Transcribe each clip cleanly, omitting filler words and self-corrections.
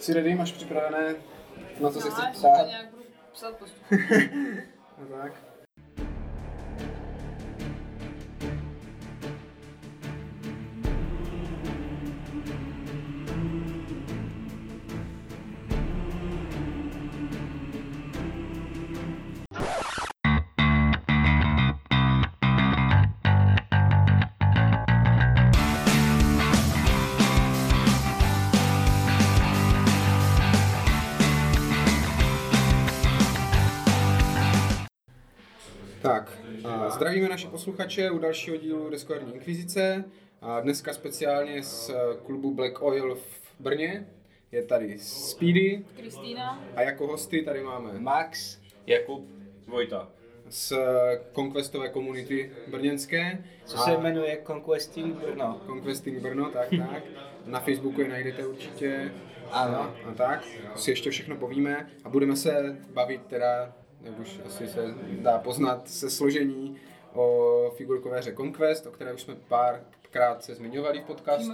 Jsi ready? Máš připravené na co se chceš psát? Já nějak budu psát postupně. No tak. Zdravíme naše posluchače u dalšího dílu Deskoderní Inkvizice a dneska speciálně z klubu Black Oil v Brně je tady Speedy, Kristýna a jako hosty tady máme Max, Jakub, Vojta z Conquestové komunity brněnské. Co se jmenuje Conquesting Brno. Conquesting Brno, tak. Na Facebooku je najdete určitě. Ano. A tak, to si ještě všechno povíme a budeme se bavit teda, jak už asi se dá poznat se složení o figurkové hře Conquest, o které už jsme párkrát se zmiňovali v podcastu.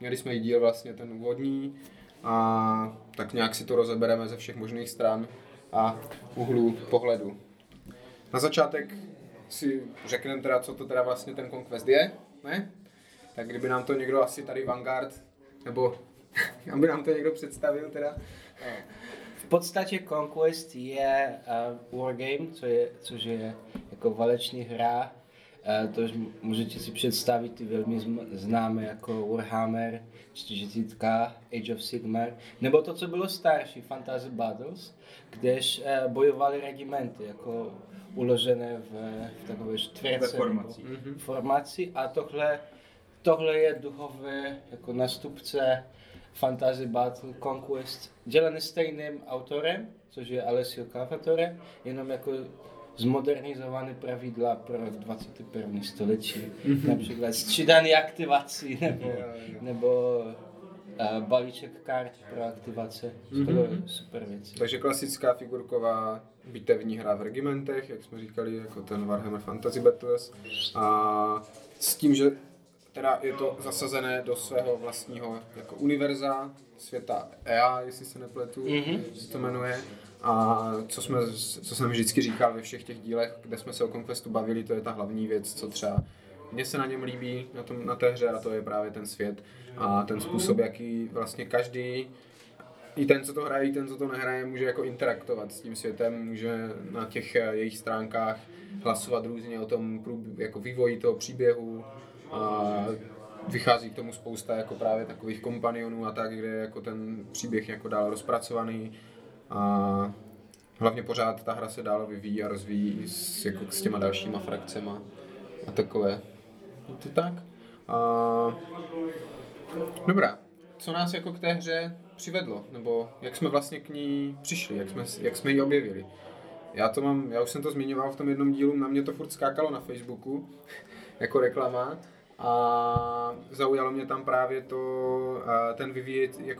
Měli jsme i díl vlastně ten úvodní a tak nějak si to rozebereme ze všech možných stran a úhlů pohledu. Na začátek si řekneme teda, co to teda vlastně ten Conquest je, ne? Tak kdyby nám to někdo asi tady Vanguard, nebo aby nám to někdo představil teda. V podstatě Conquest je wargame, což je jako váleční hra. To můžete si představit ty velmi známé jako Warhammer, 40, Age of Sigmar, nebo to, co bylo starší, Fantasy Battles, kdež bojovali regimenty, jako uložené v takové čtverce formaci. A tohle je duchové jako nástupce Fantasy Battle Conquest, dělané stejným autorem, což je Alessio Cavatore, jenom jako zmodernizované pravidla pro 21. století, například střídané aktivací nebo balíček kart pro aktivace, to super věc. Takže klasická figurková bitevní hra v regimentech, jak jsme říkali, jako ten Warhammer Fantasy Battles, a s tím, že teda je to zasazené do svého vlastního jako univerza, světa EA, jestli se nepletu, že se to jmenuje. A co jsem vždycky říkal ve všech těch dílech, kde jsme se o Conquestu bavili, to je ta hlavní věc, co třeba mně se na něm líbí, na té hře, a to je právě ten svět a ten způsob, jaký vlastně každý, i ten, co to hraje, i ten, co to nehraje, může jako interaktovat s tím světem, může na těch jejich stránkách hlasovat různě o tom jako vývoji toho příběhu. A vychází k tomu spousta jako právě takových kompanionů a tak, kde je jako ten příběh jako dál rozpracovaný a hlavně pořád ta hra se dál vyvíjí a rozvíjí s těma dalšíma frakcema a takové. Je to tak? Dobrá, co nás jako k té hře přivedlo, nebo jak jsme vlastně k ní přišli, jak jsme ji objevili? Já už jsem to zmiňoval v tom jednom dílu, na mě to furt skákalo na Facebooku jako reklama a zaujalo mě tam právě to,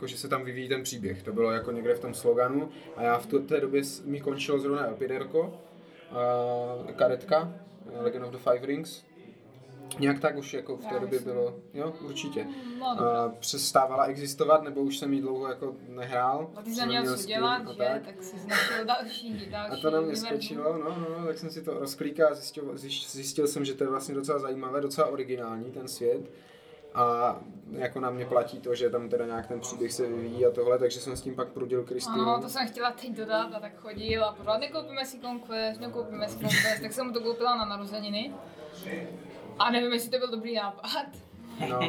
že se tam vyvíjí ten příběh. To bylo jako někde v tom sloganu a já v té době mi končilo zrovna LPDerko, karetka, Legend of the Five Rings. Nějak tak už jako v té době bylo, jo, určitě. Přestávala existovat, nebo už jsem jí dlouho jako nehrál. A ty jsi měl co dělat, že? Tak jsi značil další. A to na mě skočilo, no, tak jsem si to rozklikal a zjistil jsem, že to je vlastně docela zajímavé, docela originální ten svět. A jako na mě platí to, že tam teda nějak ten příběh se vyvíjí a tohle, takže jsem s tím pak prudil Kristýnu. Ano, to jsem chtěla teď dodat a tak chodil a pořád nekoupíme si Conquest, tak jsem mu to koupila na narozeniny. A nevím, jestli to byl dobrý nápad. No,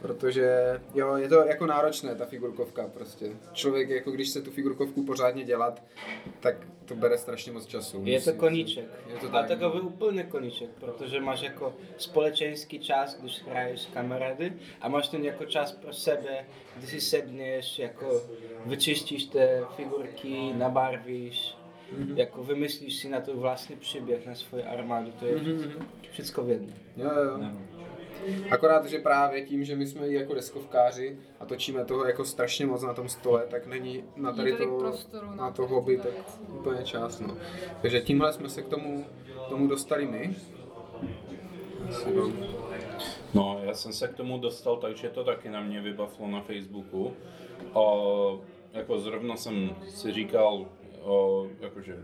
protože jo, je to jako náročné ta figurkovka prostě. Člověk, jako když se tu figurkovku pořádně dělat, tak to bere strašně moc času. Je to koníček. Takový úplně koníček, protože máš jako společenský čas, když hraješ s kamarády a máš ten jako čas pro sebe, kdy si sedneš, jako vyčistíš ty figurky, nabarvíš. Mm-hmm. Jako vymyslíš si na to vlastní příběh, na svoji armádu, to je všecko v jedné. Jo. Akorát, že právě tím, že my jsme i jako deskovkáři a točíme toho jako strašně moc na tom stole, tak není na tady to, na to hobby tak úplně čas. No. Takže tímhle jsme se k tomu dostali my. No, já jsem se k tomu dostal, takže to taky na mě vybavilo na Facebooku. A jako zrovna jsem si říkal, jakože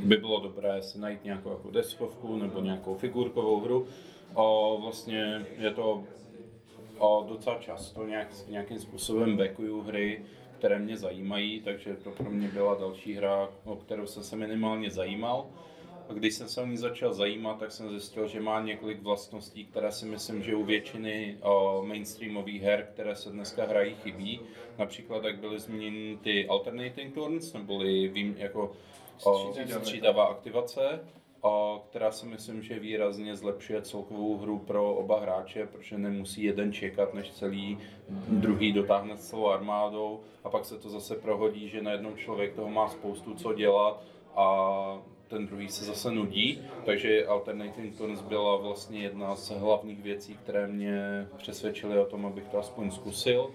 by bylo dobré si najít nějakou jako deskovku nebo nějakou figurkovou hru. A vlastně je to docela často nějakým způsobem backuju hry, které mě zajímají, takže to pro mě byla další hra, o kterou jsem se minimálně zajímal. A když jsem se o ní začal zajímat, tak jsem zjistil, že má několik vlastností, které si myslím, že u většiny mainstreamových her, které se dneska hrají, chybí. Například jak byly změněny ty alternating turns, neboli jako střídavá aktivace, která si myslím, že výrazně zlepšuje celkovou hru pro oba hráče, protože nemusí jeden čekat, než celý druhý dotáhne celou armádou a pak se to zase prohodí, že najednou člověk toho má spoustu co dělat a ten druhý se zase nudí, takže Alternating Turns byla vlastně jedna z hlavních věcí, které mě přesvědčily o tom, abych to aspoň zkusil.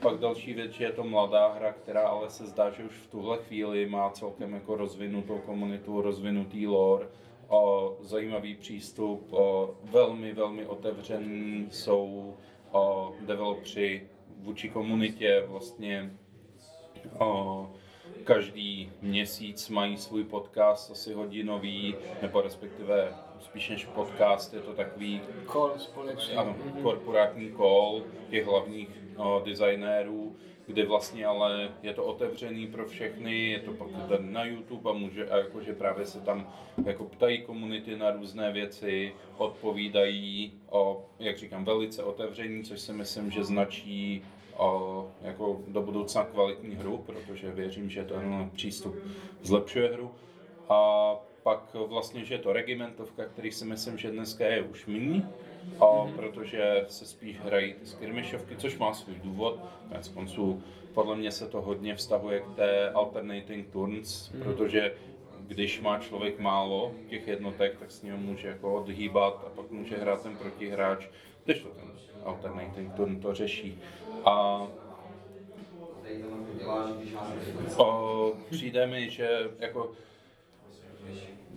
Pak další věc, že je to mladá hra, která ale se zdá, že už v tuhle chvíli má celkem jako rozvinutou komunitu, rozvinutý lore, zajímavý přístup, velmi, velmi otevřený jsou developři vůči komunitě, vlastně každý měsíc mají svůj podcast, asi hodinový, nebo respektive spíš než podcast, je to takový korporátní call těch hlavních designérů, kde vlastně ale je to otevřený pro všechny, je to pak na YouTube a jakože právě se tam jako ptají komunity na různé věci, odpovídají, jak říkám, velice otevření, což si myslím, že značí jako do budoucna kvalitní hru, protože věřím, že ten přístup zlepšuje hru. A pak vlastně, že je to regimentovka, který si myslím, že dneska je už míň, protože se spíš hrají ty skirmishovky, což má svůj důvod. Konec konců, podle mě se to hodně vztahuje k té alternating turns, protože když má člověk málo těch jednotek, tak s ním může jako odhýbat a pak může hrát ten protihráč, když to ten alternating turn to řeší. A přijde mi, že jako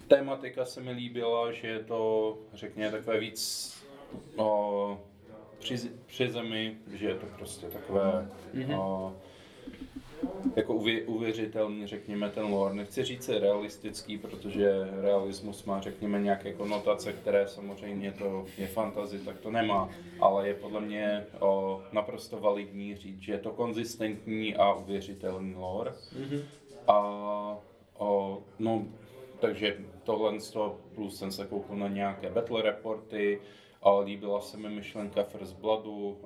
tematika se mi líbila, že je to, řekněme, takové víc při zemi, že je to prostě takové jako uvěřitelný, řekněme, ten lore. Nechci říct se realistický, protože realismus má, řekněme, nějaké konotace, které samozřejmě to je fantasy, tak to nemá, ale je podle mě naprosto validní říct, že je to konzistentní a uvěřitelný lore. A no, takže tohle plus jsem se koukal na nějaké battle reporty, líbila se mi myšlenka First Bloodu,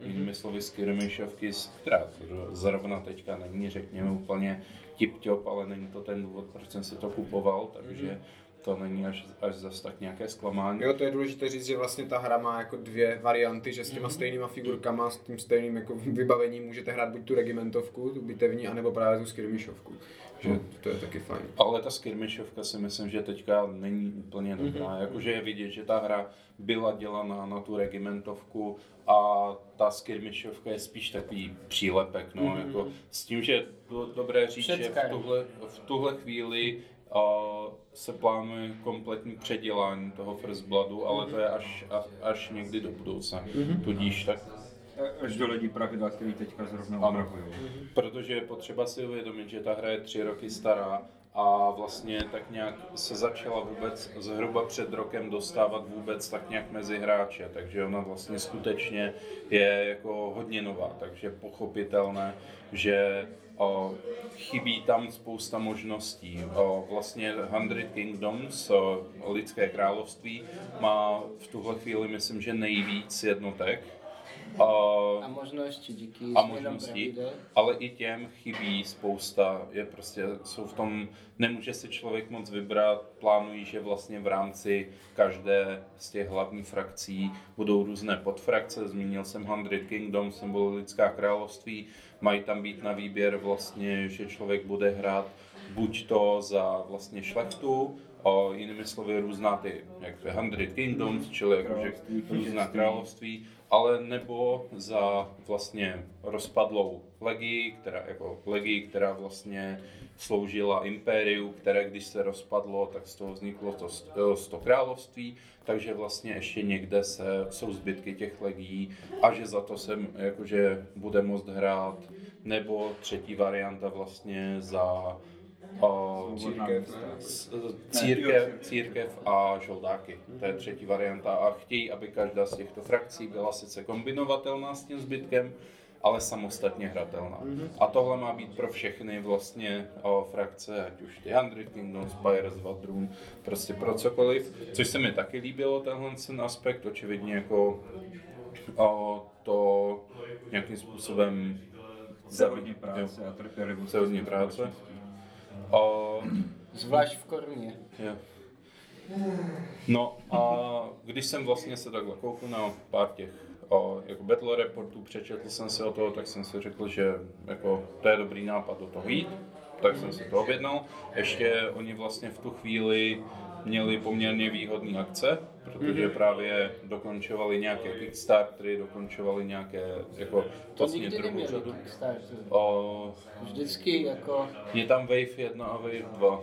jinými slovy skirmishovky, která zrovna teďka není, řekněme, úplně tip-top, ale není to ten důvod, proč jsem si to kupoval, takže to není až zas tak nějaké zklamání. Jo, to je důležité říct, že vlastně ta hra má jako dvě varianty, že s těma stejnýma figurkama, s tím stejným jako vybavením můžete hrát buď tu regimentovku, tu bitevní, anebo právě tu skirmishovku. Že to je taky fajn. Ale ta skirmishovka si myslím, že teďka není úplně dobrá. Jakože je vidět, že ta hra byla dělaná na tu regimentovku a ta skirmishovka je spíš takový přílepek. No, jako s tím, že je dobré říct, že v tuhle chvíli se plánuje kompletní předělání toho First Bloodu, ale to je až někdy do budoucna. Tudíž tak až do lední pravidla, který teďka zrovna upravují. Protože je potřeba si uvědomit, že ta hra je 3 roky stará a vlastně tak nějak se začala vůbec zhruba před rokem dostávat vůbec tak nějak mezi hráče, takže ona vlastně skutečně je jako hodně nová, takže pochopitelné, že chybí tam spousta možností. Vlastně Hundred Kingdoms, lidské království, má v tuhle chvíli myslím, že nejvíc jednotek, a možnosti díky změnám pravidel. Ale i těm chybí spousta, jsou v tom, nemůže si člověk moc vybrat, plánují, že vlastně v rámci každé z těch hlavních frakcí budou různé podfrakce, zmínil jsem Hundred Kingdoms, nebo lidská království, mají tam být na výběr vlastně, že člověk bude hrát buď to za vlastně šlechtu, a jinými slovy různá ty, jak to je Hundred Kingdoms, čili různá království, ale nebo za vlastně rozpadlou legii, která vlastně sloužila impériu, které když se rozpadlo, tak z toho vzniklo to 100 království, takže vlastně ještě někde jsou zbytky těch legií a že za to se jakože bude moct hrát, nebo třetí varianta vlastně za církev a žoldáky. To je třetí varianta a chtějí, aby každá z těchto frakcí byla sice kombinovatelná s tím zbytkem, ale samostatně hratelná. A tohle má být pro všechny vlastně frakce, ať už ty Hundred Kingdoms, Spires, Vadrum, prostě pro cokoliv, což se mi taky líbilo tenhle ten aspekt, očividně jako to nějakým způsobem se hodně práce. Zvlášť v koruně. Yeah. No a když jsem vlastně se takhle koukl na pár těch jako battle reportů, přečetl jsem si o toho, tak jsem si řekl, že jako to je dobrý nápad do toho jít, tak jsem si to objednal. Ještě oni vlastně v tu chvíli měli poměrně výhodné akce, protože právě dokončovali nějaké Kickstartery, dokončovali nějaké jako vlastně druhou řadu. Vždycky jako... Je tam Wave 1 a Wave 2.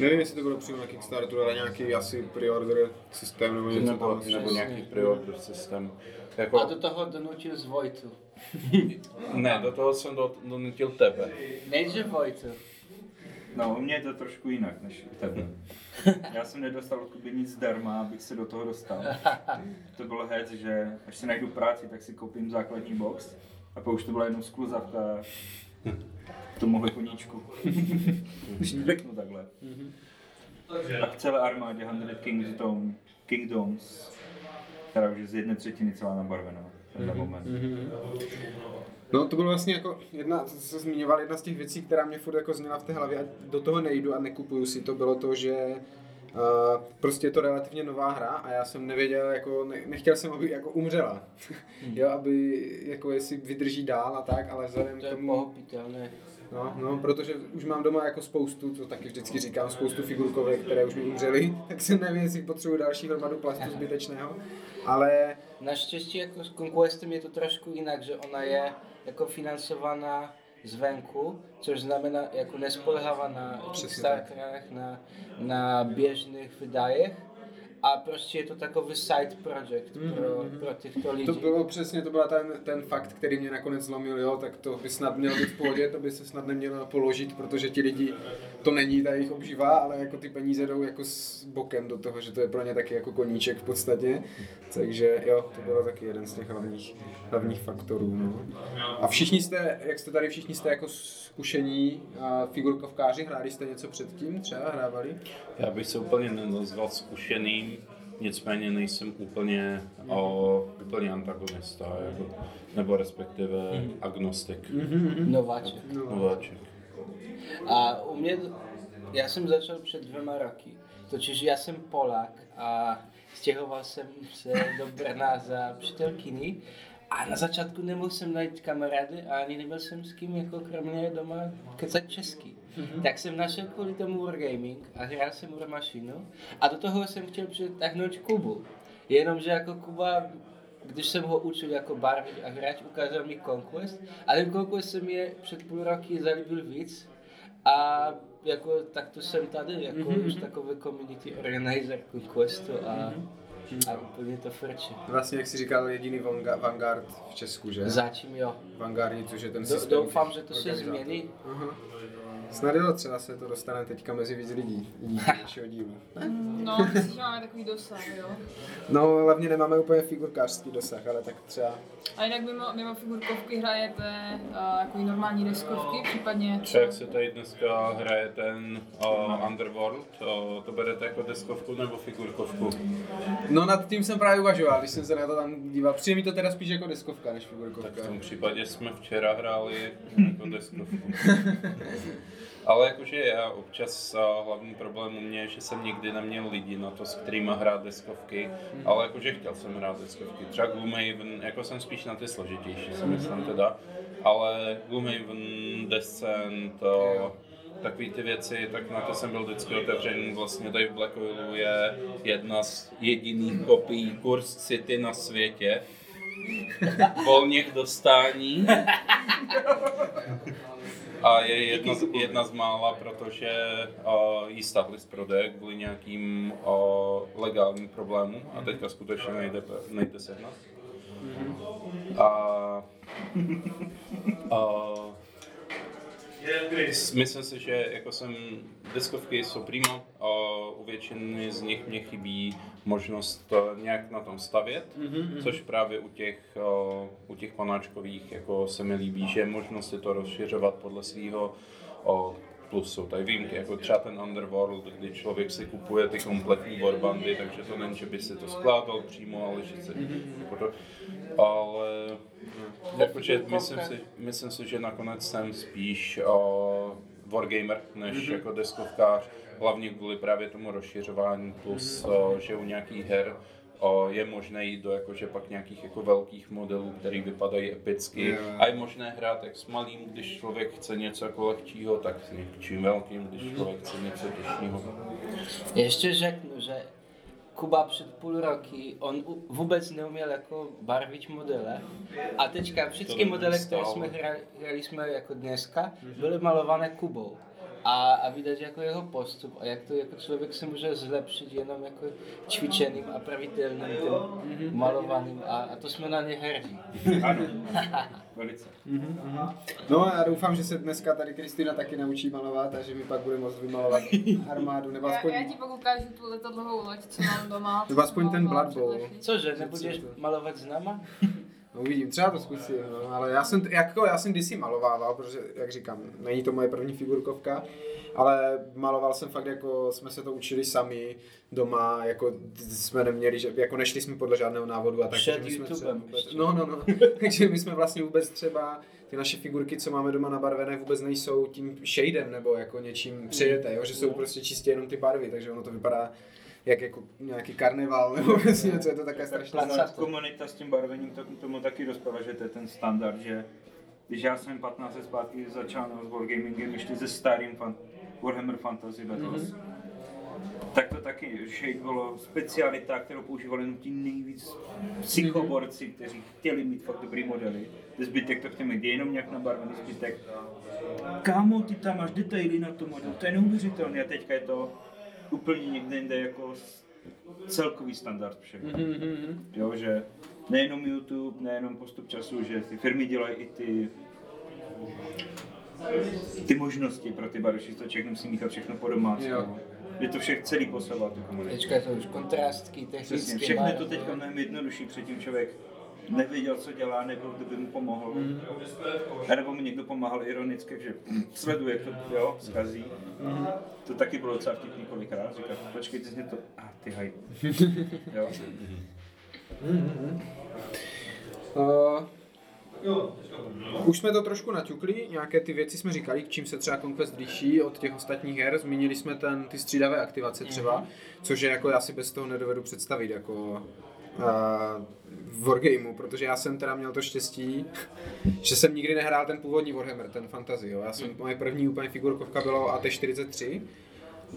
Nevím, jestli to bylo přímo na Kickstarteru, ale nějaký asi pre-order systém nebo nějaký pre-order systém. Jako... A do toho donutil z Vojtu. Ne, do toho jsem donutil tebe. Nejže Vojtu. No, u mě je to trošku jinak než u tebe. Já jsem nedostal od Kuby nic zdarma, abych se do toho dostal. To bylo hec, že až si najdu práci, tak si koupím základní box. A pak už to byla jenom skluzavka k tomuhle koníčku. Když vyknu takhle. A k celé armádě Hundred Kingdoms, která už je z 1/3 celá nabarvená. No to bylo vlastně jako jedna, co se zmiňoval, jedna z těch věcí, která mě furt jako zněla v té hlavě, a do toho nejdu a nekupuju si to, bylo to, že prostě je to relativně nová hra a já jsem nevěděl, jako nechtěl jsem, aby jako umřela, jo, aby jako jestli vydrží dál a tak, ale vzhledem k tomu... No, protože už mám doma jako spoustu, to taky vždycky říkám, spoustu figurkovek, které už mi umřely, tak jsem nevím, jestli potřebuji další hromadu plastu zbytečného, ale... Naštěstí jako s Conquestem je to trošku jinak, že ona je jako financovaná zvenku, což znamená jako nespoléhává na Kickstarterách, na běžných výdajích. A prostě je to takový side project pro těchto lidí. To bylo přesně, to byl ten fakt, který mě nakonec zlomil, jo, tak to by snad mělo být v pohodě, to by se snad nemělo položit, protože ti lidi, to není ta jejich obživa, ale jako ty peníze jdou jako s bokem do toho, že to je pro ně taky jako koníček v podstatě. Takže jo, to bylo taky jeden z těch hlavních faktorů, no. A všichni jste, jak jste tady, všichni jste jako zkušení figurkovkáři, hráli jste něco předtím, třeba hrávali? Já bych se úplně nenazval zkušeným. Nicméně nejsem úplně antagonista, jako, nebo respektive agnostik. Nováček. A u mě, já jsem začal před 2 roky, totiž já jsem Polák a stěhoval jsem se do Brna za přítelkyní a na začátku nemohl jsem najít kamarády a ani nebyl jsem s kým, jako kromě doma kecat česky. Tak jsem našel kvůli tomu Wargaming a hrál jsem War Machine a do toho jsem chtěl přitáhnout Kubu. Jenomže jako Kuba, když jsem ho učil jako barvit a hrát, ukázal mi Conquest, ale Conquest se mi před 0,5 roku zalíbil víc a jako takto jsem tady, jako už takový community organizer Conquestu a úplně to frče. Vlastně, jak jsi říkal, jediný Vanguard v Česku, že? Zatím jo. Vanguardní, což je ten systém. Doufám, že to se změní. Snad jo, třeba se to dostane teďka mezi víc lidí, našeho dílu. No, myslím, že máme takový dosah, jo. No, hlavně nemáme úplně figurkářský dosah, ale tak třeba... A jinak mimo figurkovky hrajete jako normální deskovky, případně... Třeba jak se tady dneska hraje ten Underworld, to berete jako deskovku nebo figurkovku? No, nad tím jsem právě uvažoval, když jsem se na to tam díval. Přijde mi to teda spíš jako deskovka než figurkovka. Tak v tom případě jsme včera hráli jako deskovku. Ale jakože já občas hlavní problém u mě je, že jsem nikdy neměl lidi na to, s kterýma hrát deskovky, ale jakože chtěl jsem hrát deskovky. Třeba Gloomhaven, jako jsem spíš na ty složitější, si myslím teda, ale Gloomhaven, Descent, takový ty věci, tak na to jsem byl vždycky otevřený. Vlastně tady v Black Oilu je jedna z jediných kopií Curse City na světě. Volně k dostání. A je jedna z mála, protože ji stáhli z prodeje kvůli nějakým legálním problémům a teďka skutečně nejde sehnat. Myslím si, že jako jsem deskovky jsou prima, u většiny z nich mě chybí možnost nějak na tom stavět, což právě u těch panáčkových jako se mi líbí, že je možnost je to rozšiřovat podle svého plusu. Tady výjimky, jako třeba ten Underworld, kdy člověk si kupuje ty kompletní warbandy, takže to není, že by si to skládal přímo, ale že se... Ale jakože myslím si, že nakonec jsem spíš wargamer než jako deskovkář, hlavně kvůli právě tomu rozšiřování, plus že u nějakých her je možné jít do jakože pak nějakých jako velkých modelů, který vypadají epicky, a je možné hrát jak s malým, když člověk chce něco jako lehčího, tak s něčím velkým, když člověk chce něco těžšího. Ještě řeknu, že Kuba před půl roky, on vůbec neuměl jako barvit modele a teďka všechny modele, které jsme hrali jako dneska, byly malované Kubou. A vidět jako jeho postup a jak to jako člověk se může zlepšit jenom jako cvičeným a pravidelným malovaným a to jsme na ně hrdí. Ano, velice. No a já doufám, že se dneska tady Kristýna taky naučí malovat a že mi pak bude moc vymalovat armádu. Nebo aspoň... já ti pak ukážu tu letadlovou loď, co mám doma. Nebo aspoň ten Blood Bowl. Cože, nebudeš malovat s náma? No uvidím, třeba to zkusím, no, ale já jsem kdysi malovával, protože, jak říkám, není to moje první figurkovka, ale maloval jsem fakt, jako jsme se to učili sami doma, jako jsme neměli, že, jako nešli jsme podle žádného návodu a tak. Před YouTubem. Takže my jsme vlastně vůbec třeba, ty naše figurky, co máme doma nabarvené, vůbec nejsou tím shadem nebo jako něčím přejete, jo, že jsou prostě čistě jenom ty barvy, takže ono to vypadá jak jako nějaký karneval nebo vlastně něco, je to také strašné. Komunita s tím barvením tomu taky rozpadla, že to je ten standard, že když já jsem 15 let zpátky začal s wargamingem, ještě se starým Warhammer Fantasy Battles, tak to taky shade bylo specialita, kterou používali ti nejvíc psychoborci, kteří chtěli mít fakt dobrý modely. Zbytek to v těmi, kde jenom nějak nabarvený zbytek. Kámo, ty tam máš detaily na tom modelu, to je neuvěřitelné a teďka je to úplně někde jinde jako celkový standard všeho. Jo, že nejenom YouTube, nejenom postup času, že ty firmy dělají i ty možnosti pro ty barušistoček, musí míchat všechno po domácku. Je to všech celý poslova tu komunitu. Teďka to už kontrastky, technické. Přesně, všechno je to teďka mnohem jednodušší, předtím člověk nevěděl, co dělá, nebo kdo by mu pomohl. A nebo mu někdo pomáhal ironicky, že sleduje, jak to zkazí. To taky bylo docela vtipný kolikrát, říkal, počkej, ty jsi mě to... ty haj. Jo. Už jsme to trošku naťukli, nějaké ty věci jsme říkali, k čím se třeba Conquest liší od těch ostatních her, zmínili jsme ty střídavé aktivace třeba, což je jako já si bez toho nedovedu představit, jako... wargameu, protože já jsem teda měl to štěstí, že jsem nikdy nehrál ten původní Warhammer, ten Fantasy, jo. Moje první úplně figurkovka byla AT43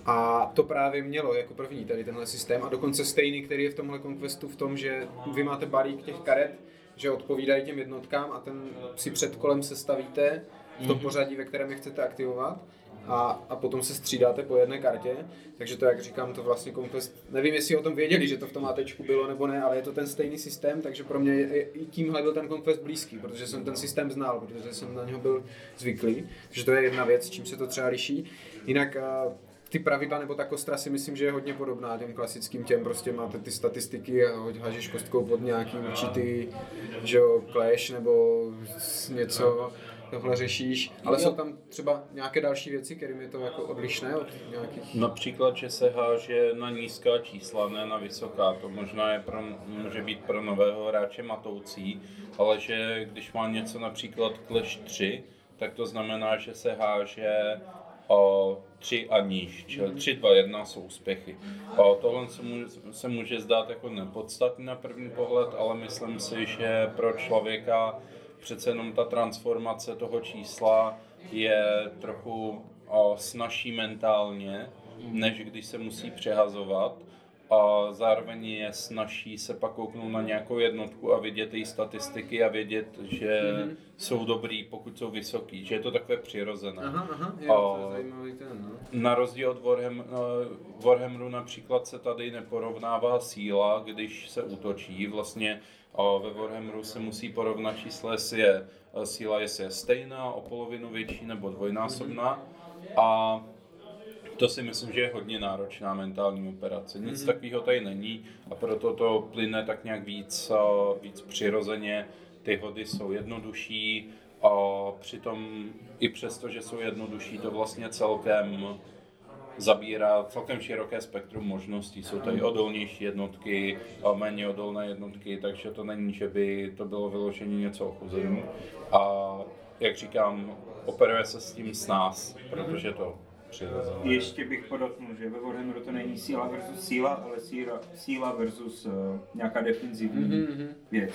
a to právě mělo jako první tady tenhle systém a dokonce stejný, který je v tomhle Conquestu v tom, že vy máte balík těch karet, že odpovídají těm jednotkám a ten si před kolem sestavíte v tom pořadí, ve kterém je chcete aktivovat. A potom se střídáte po jedné kartě, takže to, jak říkám, to vlastně Conquest, nevím, jestli o tom věděli, že to v tom ATčku bylo nebo ne, ale je to ten stejný systém, takže pro mě i tímhle byl ten Conquest blízký, protože jsem ten systém znal, protože jsem na něho byl zvyklý, takže to je jedna věc, čím se to třeba liší. Jinak ty pravidla nebo ta kostra si myslím, že je hodně podobná těm klasickým těm, prostě máte ty statistiky a hážeš kostkou pod nějaký určitý, že jo, clash nebo něco. Tohle řešíš, ale jsou tam třeba nějaké další věci, kterým je to jako odlišné od nějakých... Například, že se háže na nízká čísla, ne na vysoká, to možná může být pro nového hráče matoucí, ale že když má něco například Clash 3, tak to znamená, že se háže o 3 a níž, čili 3, 2, 1 jsou úspěchy. Tohle se může zdát jako nepodstatný na první pohled, ale myslím si, že pro člověka přece jenom ta transformace toho čísla je trochu a snaží mentálně, než když se musí přehazovat. A zároveň je snaží se pak kouknout na nějakou jednotku a vidět její statistiky a vědět, že jsou dobrý, pokud jsou vysoký, že je to takové přirozené. Aha, je to zajímavý ten, no. Na rozdíl od Warhammeru například se tady neporovnává síla, když se útočí. Vlastně ve Warhammeru se musí porovnat čísla, jestli je síla, jestli je stejná, o polovinu větší nebo dvojnásobná. A to si myslím, že je hodně náročná mentální operace. Nic takového tady není a proto to plyne tak nějak víc přirozeně. Ty hody jsou jednodušší a přitom i přesto, že jsou jednodušší, to vlastně celkem zabírá celkem široké spektrum možností. Jsou tady odolnější jednotky, méně odolné jednotky, takže to není, že by to bylo vyloženě něco ochuzené. A jak říkám, operuje se s tím snáz, protože to přirozené. Ještě bych podotknul, že ve Warhammeru to není síla versus síla, ale síla versus nějaká defenzivní věc.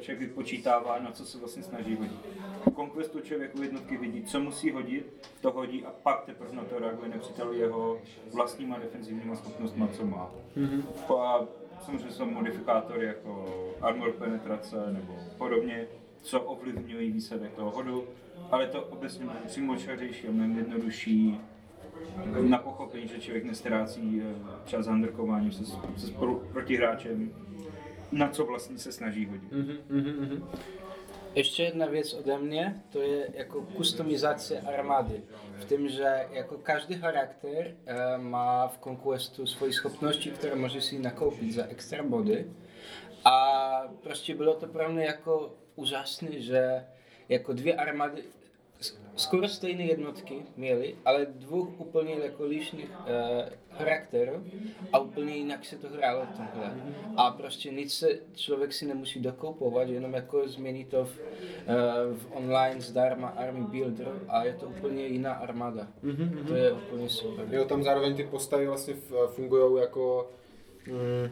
Člověk vypočítává, na co se vlastně snaží hodit. V Conquestu člověk u jednotky vidí, co musí hodit, to hodí a pak teprve na to reaguje nepřítel jeho vlastníma defenzivníma schopnostma, co má. A samozřejmě jsou modifikátory jako armor penetrace nebo podobně, co ovlivňují výsledek toho hodu, ale to obecně mnohem přímočařejší a mnohem jednodušší na pochopení, že člověk nestrácí čas handrkováním se protihráčem, na co vlastně se snaží hodit. Ještě jedna věc ode mě, to je jako kustomizace armády. V tom, že jako každý charakter má v Conquestu svoje schopnosti, které může si nakoupit za extra body. A prostě bylo to pro mě jako úžasné, že jako dvě armády, skoro stejné jednotky měly, ale dvou úplně jako lišných charakterů a úplně jinak se to hrálo takhle. A prostě nic se člověk si nemusí dokoupovat, jenom jako změní to v online zdarma Army Builder a je to úplně jiná armáda. To je úplně super. Jo, tam zároveň ty postavy vlastně fungujou jako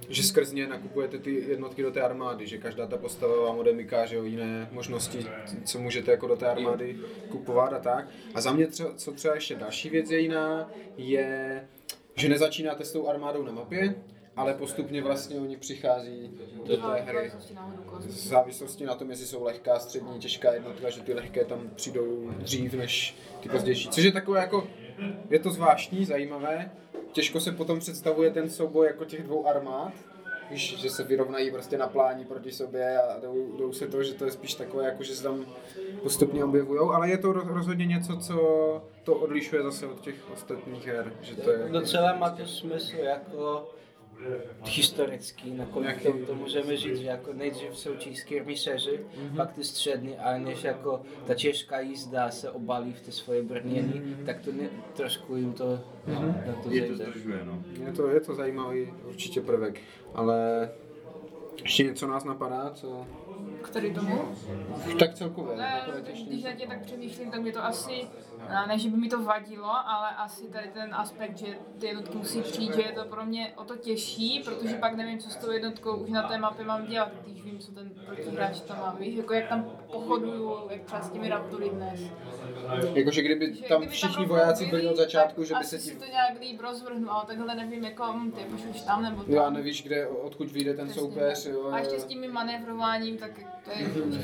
že skrz ně nakupujete ty jednotky do té armády, že každá ta postava vám odemyká, že jo, jiné možnosti, co můžete jako do té armády kupovat a tak. A za mě, co třeba ještě další věc je jiná, je, že nezačínáte s tou armádou na mapě, ale postupně vlastně oni přichází do té hry v závislosti na tom, jestli jsou lehká, střední, těžká jednotka, že ty lehké tam přijdou dřív než ty pozdější, což je takové jako, je to zvláštní, zajímavé. Těžko se potom představuje ten souboj jako těch dvou armád, víš, že se vyrovnají prostě na pláni proti sobě a jdou se to, že to je spíš takové, jako že se tam postupně objevujou, ale je to rozhodně něco, co to odlišuje zase od těch ostatních her, že to je... Docela má to smysl jako historický, nakolik to můžeme říct, že jako nejdřív jsou čížský rmišeři, pak ty střední, a než jako ta česká jízda se obalí v ty svoje brnění, tak to ne, trošku jim to, na to zejde. Je to zdržuje, no. Je to zajímavý určitě prvek, ale ještě něco nás napadá, co... Který tomu? Tak celkově. Ne, když já tě tak přemýšlím, tak mě to asi, ne, že by mi to vadilo, ale asi tady ten aspekt, že ty jednotky musí přijít, že je to pro mě o to těžší, protože pak nevím, co s tou jednotkou už na té mapě mám dělat, když vím, co ten protihráč tam má, víš, jako jak tam pochoduju, jak třeba s těmi raptory dnes. Jakože kdyby tam všichni vojáci byli od začátku, že by se ti... Asi to nějak líp rozvrhnu, ale takhle nevím, jako ty pošleš tam nebo tam. Já nevíš, kde, odkud vyjde ten soupeř, jo. A ještě s tím manévrováním, tak to je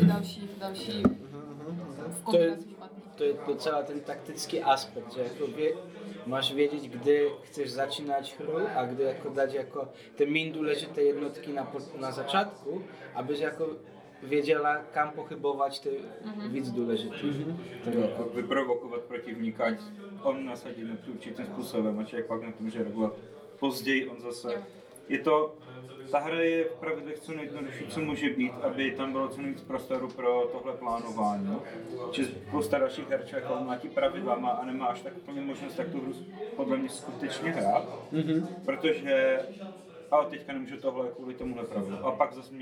další v kombinaci špatný. To je docela ten taktický aspekt, že jako máš vědět, kdy chceš začínat hru a kdy jako dát jako ty méně důležité jednotky na začátku, abys jako věděla, kam pochybovat ty víc důležité. Jako vyprovokovat protivníka, on nasadí na to určitým způsobem a člověk pak na to může reagovat. Později on zase... Ta hra je v pravidlech co nejjednodušší, co může být, aby tam bylo co nejvíc prostoru pro tohle plánování. Čiže spousta dalších her člověk mlátí pravidlama a nemá až tak plně možnost tak tu hru podle mě skutečně hrát, protože ale teďka nemůžu tohle kvůli tomuhle pravidlu. A pak zase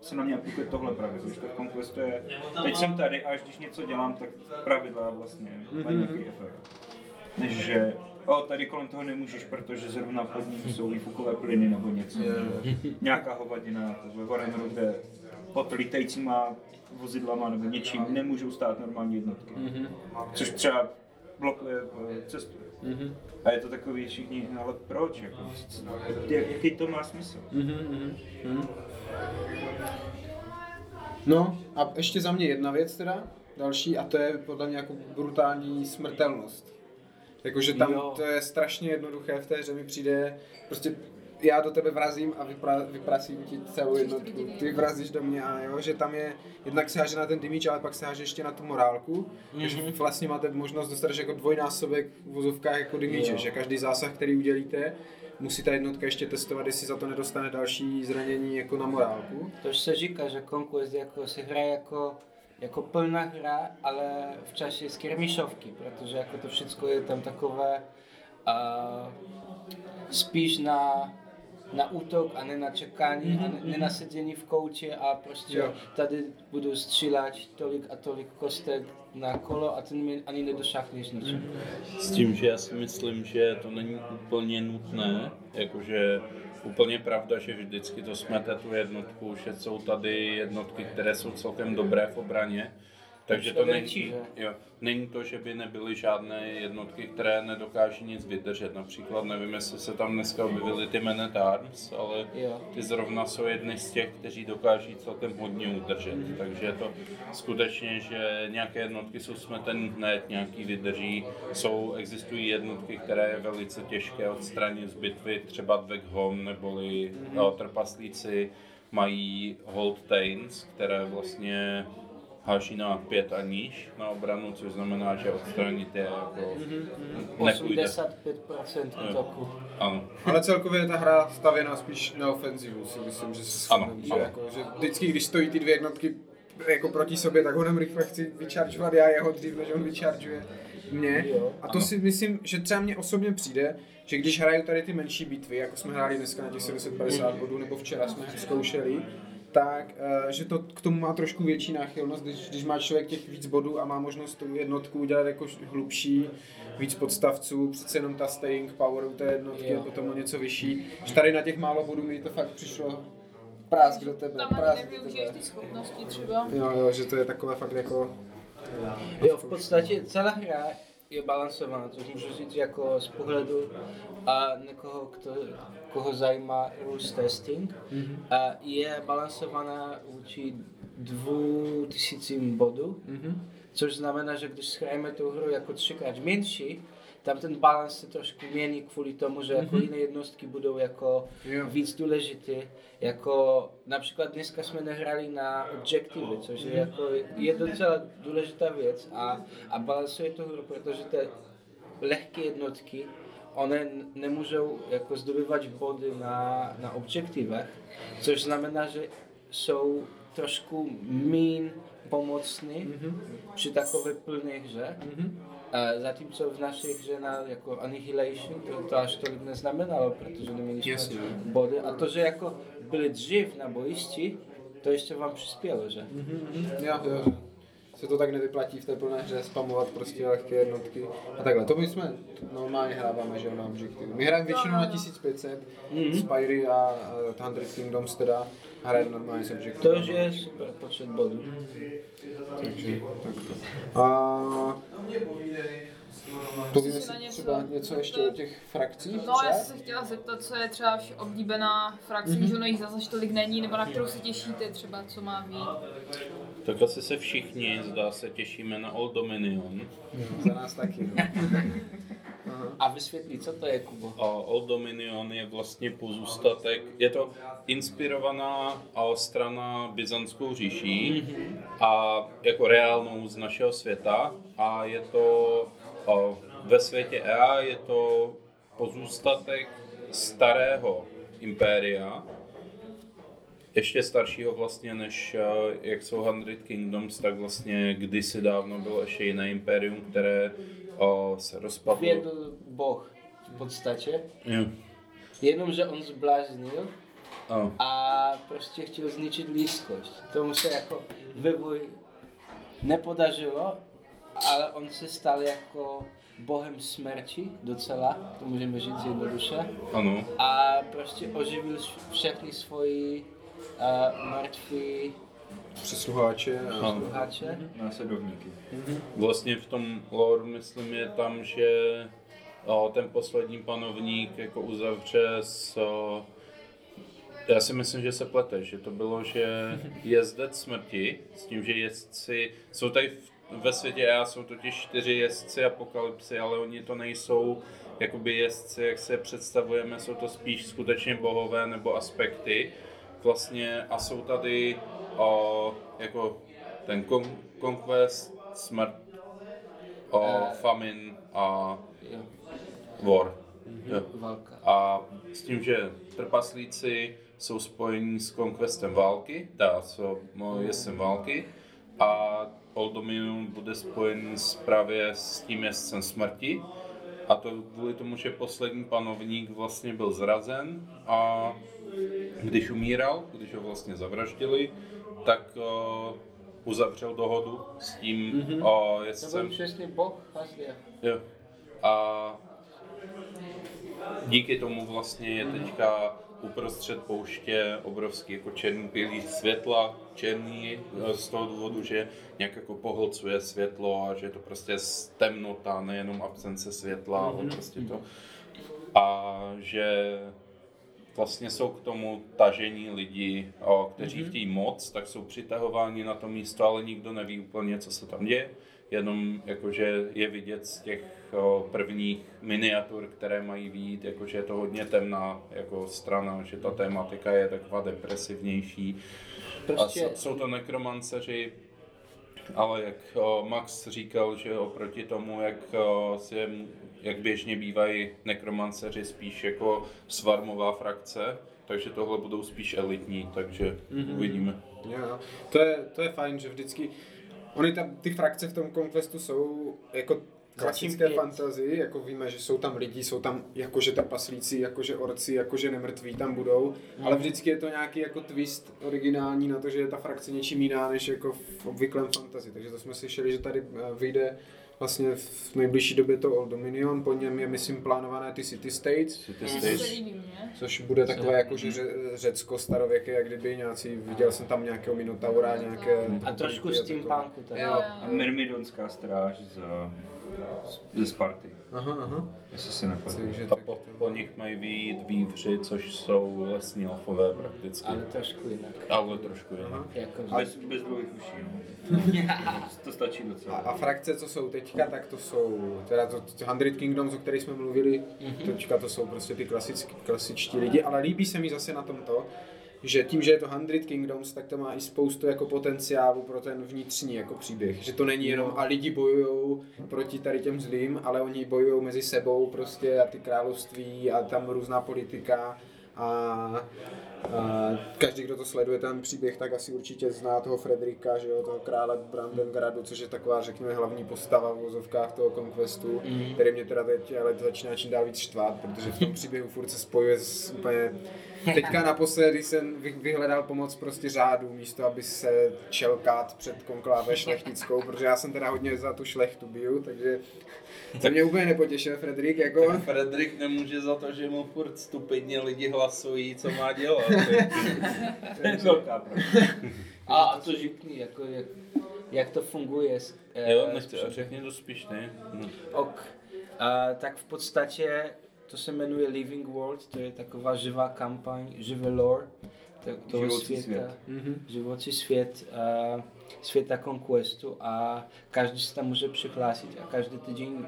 se na mě aplikuje tohle pravidlo, už to v Conquestu je. Teď jsem tady a když něco dělám, tak pravidla vlastně mají nějaký efekt. Než že tady kolem toho nemůžeš, protože zrovna pod ním jsou výfukové plyny nebo něco, nějaká hovadina, ve Warhammeru, kde pod lítajícíma vozidlama nebo něčím nemůžou stát normální jednotky. Což třeba blokuje, cestuje. Mm-hmm. A je to takový všichni, ale proč? Jako, jaký to má smysl? Mm-hmm, mm-hmm. No a ještě za mě jedna věc teda, další, a to je podle mě jako brutální smrtelnost. Jakože tam to je strašně jednoduché v té hře mi přijde, prostě já do tebe vrazím a vyprasím ti celou jednotku, ty vrazíš do mě a jo, že tam je, jednak se háže na ten damage, ale pak se háže ještě na tu morálku, takže vlastně máte možnost dostat jako dvojnásobek v vozovkách jako damage, že každý zásah, který udělíte, musí ta jednotka ještě testovat, jestli za to nedostane další zranění jako na morálku. To se říká, že Conquest jako se hraje jako plná hra, ale v čase skirmišovky, protože jako to všechno je tam takové spíš na útok a ne na čekání, a ne na sedění v koutě a prostě tady budu střílat tolik a tolik kostek na kolo a ten mi ani nedošáhneš ničeho. S tím, že já si myslím, že to není úplně nutné, jakože úplně pravda, že vždycky to smete tu jednotku, že jsou tady jednotky, které jsou celkem dobré v obraně. Takže to není to, že by nebyly žádné jednotky, které nedokáží nic vydržet. Například nevím, jestli se tam dneska objevily ty Man at Arms, ale ty zrovna jsou jedny z těch, kteří dokáží celkem hodně udržet. Takže je to skutečně, že nějaké jednotky jsou smeten hned, nějaký vydrží. Existují jednotky, které je velice těžké odstranit z bitvy, třeba Dweghom neboli trpaslíci mají Hold Taints, které vlastně háží na 5 a níž na obranu, což znamená, že odstraníte jako nepůjde. 85% útoku. Ano. Ale celkově je ta hra stavěná spíš na ofenzivu, si myslím, že se shodneme, že, jako, že vždycky, když stojí ty dvě jednotky jako proti sobě, tak honem rychle chci vyčaržovat, já jeho dřív, než on vyčaržuje mě. A to si myslím, že třeba mně osobně přijde, že když hraju tady ty menší bitvy, jako jsme hráli dneska na těch 750 bodů, nebo včera jsme zkoušeli, tak, že to k tomu má trošku větší náchylnost, když má člověk těch víc bodů a má možnost tu jednotku udělat jako hlubší, víc podstavců, přece jenom ta staying power u té jednotky a potom něco vyšší. Že tady na těch málo bodů mi to fakt přišlo prásk do tebe. Tam ani nevyužiješ ty schopnosti třeba. Jo, že to je takové fakt jako... Jo, v podstatě celá hra je balancovaná, což můžu říct jako z pohledu a někoho, koho zajímá rules testing, a je balancovaná vůči 2000 bodů, což znamená, že když hrajeme tu hru jako třikrát menší, tam ten balans se trošku mění kvůli tomu, že jako jiné jednotky budou jako víc důležité. Jako například dneska jsme nehráli na objektivy, což je jako je docela důležitá věc a balansuje tu hru, protože ty lehké jednotky one nemůžou jako zdobývat body na objektivech, což znamená, že jsou trošku míň pomocný při takové plné hře. Zatímco v našich ženách jako Annihilation to až tolik neznamenalo, protože neměli jsme body. A to, že jako byli dřív na bojišti, to ještě vám přispělo, že? Jo. Se to tak nevyplatí v té plné hře spamovat prostě lehké jednotky a takhle. To my jsme normálně hráváme, že jo, na objektivu. My hrajeme většinou na 1500, Spires a Hundred Kingdoms teda hrajeme normálně s objektivou. To už je super počet bodů. Takže takto. Povíte si třeba něco ještě o těch frakcích? No, já jsem se chtěla zeptat, co je třeba oblíbená frakce, že ono jich zase tolik není, nebo na kterou se těšíte třeba, co má být? Tak asi se všichni, zdá se, těšíme na Old Dominion. Za nás taky. A vysvětlí, co to je, Kubo? Old Dominion je vlastně pozůstatek, je to inspirovaná strana Byzantskou říší a jako reálnou z našeho světa a je to ve světě EA je to pozůstatek starého impéria, ještě staršího vlastně než jak jsou Hundred Kingdoms, tak vlastně kdysi dávno bylo ještě jiné impérium, které se rozpadlo. Vědl Boh v podstatě, jenomže on zbláznil a prostě chtěl zničit lidskost. Tomu se jako vývoj nepodařilo, ale on se stal jako bohem smrti docela, to můžeme říct jednoduše. Ano. A prostě oživil všechny svoji mrtví Přesluháče a následovníky. Vlastně v tom lore, myslím, je tam, že ten poslední panovník jako uzavře s... Já si myslím, že se plete, že to bylo, že jezdec smrti, s tím, že jezdci... Jsou tady ve světě já jsou totiž 4 jezdci apokalypsy, ale oni to nejsou jakoby jezdci, jak se představujeme, jsou to spíš skutečně bohové nebo aspekty. Vlastně a jsou tady jako ten Conquest, smrt, famine a war. A s tím, že trpaslíci jsou spojení s Conquestem války, jezdcem války a Old Dominion bude spojen právě s tím jezdcem smrti. A to kvůli tomu, že poslední panovník vlastně byl zrazen a když umíral, když ho vlastně zavraždili, tak uzavřel dohodu s tím jezdcem. To byl přesně Bůh Haslia. Jo. A díky tomu vlastně je teďka uprostřed pouště obrovský jako černý pilíř světla, černý z toho důvodu, že nějak jako pohlcuje světlo a že je to prostě temnota, nejenom absence světla, ale prostě to. A že vlastně jsou k tomu tažení lidi, kteří chtějí moc, tak jsou přitahováni na to místo, ale nikdo neví úplně, co se tam děje. Jenom jakože je vidět z těch prvních miniatur, které mají vyjít, jakože je to hodně temná jako strana, že ta tematika je taková depresivnější. Prostě... A jsou to nekromanceři, ale jak Max říkal, že oproti tomu, jak běžně bývají nekromanceři spíš jako svarmová frakce, takže tohle budou spíš elitní, takže uvidíme. Yeah. To je fajn, že vždycky... Ony ty frakce v tom Conquestu jsou jako klasické fantasy, jako víme, že jsou tam lidi, jsou tam jakože trpaslíci, jakože orci, jakože nemrtví tam budou, ale vždycky je to nějaký jako twist originální na to, že je ta frakce něčím jiná než jako v obvyklém fantasy, takže to jsme slyšeli, že tady vyjde vlastně v nejbližší době to Old Dominion, po něm je, myslím, plánované ty City States, což bude takové jako Řecko starověké, jak kdyby nějací, viděl jsem tam nějakého minotaura, nějaké... A trošku steampunku tady. A myrmidonská stráž ze Sparty. Jestli se napadne. A po nich mají vyjít vývři, což jsou lesní elfové prakticky. Ale trošku jinak. Bez dlouhých uší. To stačí docela. A frakce, co jsou teďka, tak to jsou teda to Hundred Kingdoms, o kterých jsme mluvili. Teďka to jsou prostě ty klasičtí lidi, ale líbí se mi zase na tomto, že tím, že je to Hundred Kingdoms, tak to má i spoustu jako potenciálu pro ten vnitřní jako příběh, že to není jenom a lidi bojujou proti tady těm zlým, ale oni bojujou mezi sebou prostě a ty království a tam různá politika a každý, kdo to sleduje ten příběh, tak asi určitě zná toho Frederika, že jo, toho krále Brandengradu, což je taková, řekněme, hlavní postava v vozovkách toho Conquestu, který mě teda teď ale začíná čím dál víc štvát, protože v tom příběhu furt se spojuje s úplně... Teďka naposledy jsem vyhledal pomoc prostě řádu, místo aby se čelkat před konkláve šlechtickou, protože já jsem teda hodně za tu šlechtu biju, takže to mě úplně nepotěšil Frederik, jako... Frederik nemůže za to, že mu furt stupidně lidi hlasují, co má dělat. A to žipný, jako jak to funguje? Jo, řekně to spíš, ne? Ok, tak v podstatě to se jmenuje Living World, to je taková živá kampaň, živé lore toho světa, životní svět, světa Conquestu a každý se tam může přihlásit a každý týden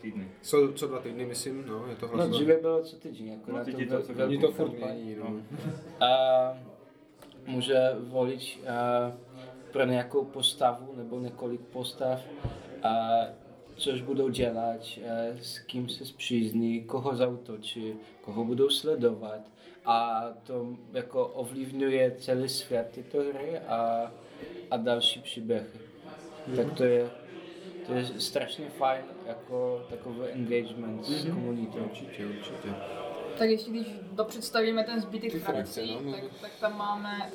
týdny. Co 2 týdny, myslím, no, je to hlasování. No, dříve bylo co týden, jako na to velkou to kampaní, no. Může volit pro nějakou postavu nebo několik postav, což budou dělat, s kým se spřízní, koho zautočí, koho budou sledovat. A to jako ovlivňuje celý svět této hry a další příběhy. Tak to je strašně fajn, jako takový engagement s komunitou. Určitě. Tak ještě když dopředstavíme ten zbytek frakcí, tak tam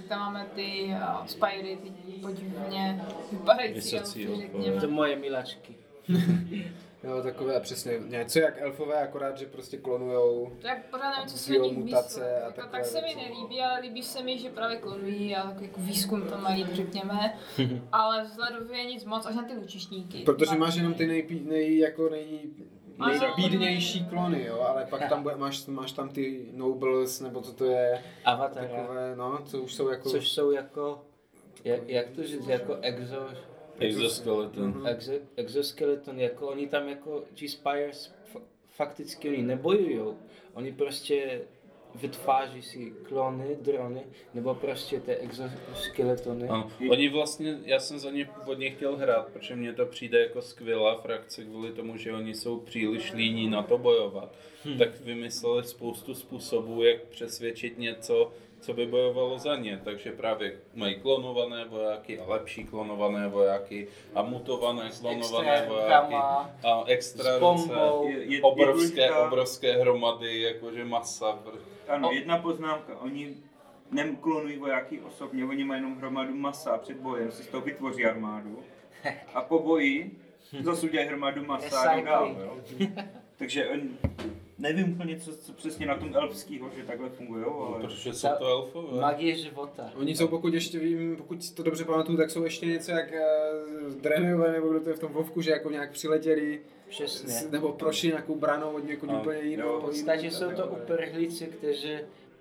máme ty Spires, ty podivně vypadající elfy, řekněme. To moje miláčky. Jo, takové přesně něco jak elfové, akorát, že prostě klonujou. Tak pořád nevím, co si o nich mutace myslí. A tak se mi nelíbí, ale líbí se mi, že právě klonují a takový výzkum tam mají, řekněme. Ale vzhledově nic moc, až na ty lučišníky. Protože máš jenom ty nejbídnější klony, jo, ale pak tam máš tam ty nobles, nebo co to je, Avatar, takové, no, co už jsou jako... Což jsou jako, jak to říct, jako exoskeleton. Exoskeleton, jako oni tam jako, Spires fakticky oni nebojujou, oni prostě vytváří si klony, drony, nebo prostě ty exoskeletony. Oni vlastně, já jsem za ně původně chtěl hrát, protože mně to přijde jako skvělá frakce kvůli tomu, že oni jsou příliš líní na to bojovat. Tak vymysleli spoustu způsobů, jak přesvědčit něco, co by bojovalo za ně. Takže právě mají klonované vojáky a lepší klonované vojáky a mutované klonované vojáky a extra ruce, obrovské hromady, jakože masa. Ano, jedna poznámka, oni nemklonují vojáky osobně, oni mají jenom hromadu masa a před bojem si z toho vytvoří armádu a po boji zase udělají hromadu masa a dál. Takže nevím úplně, co přesně na tom elfskýho, že takhle fungujou, ale... Protože jsou to elfové. Magie života. Oni jsou, pokud ještě vím, pokud to dobře pamatuju, tak jsou ještě něco jak Drenové, nebo kdo to je v tom Vovku, že jako nějak přiletěli, nebo prošli nějakou branou od někud úplně jinou. V podstatě jsou to uprchlíci, kteří...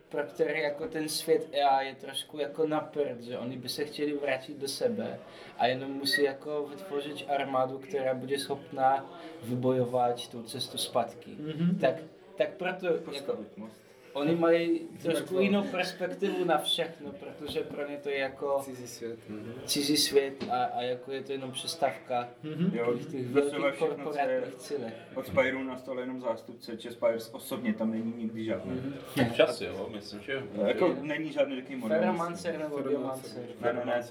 pro který jako ten svět EA je trošku jako na prd, že oni by se chtěli vrátit do sebe a jenom musí jako vytvořit armádu, která bude schopná vybojovat tu cestu zpátky. Mm-hmm. Tak proto jako, oni mají trošku jinou perspektivu na všechno, protože pro ně to je jako cizí svět a jako je to jenom přestávka těch velkých korporátních cílech. Od Spirů na stole jenom zástupce, že Spires osobně tam není nikdy žádný. Čas jo, myslím, že jako není žádný takový model. Feromancer nebo biomancer. Ne,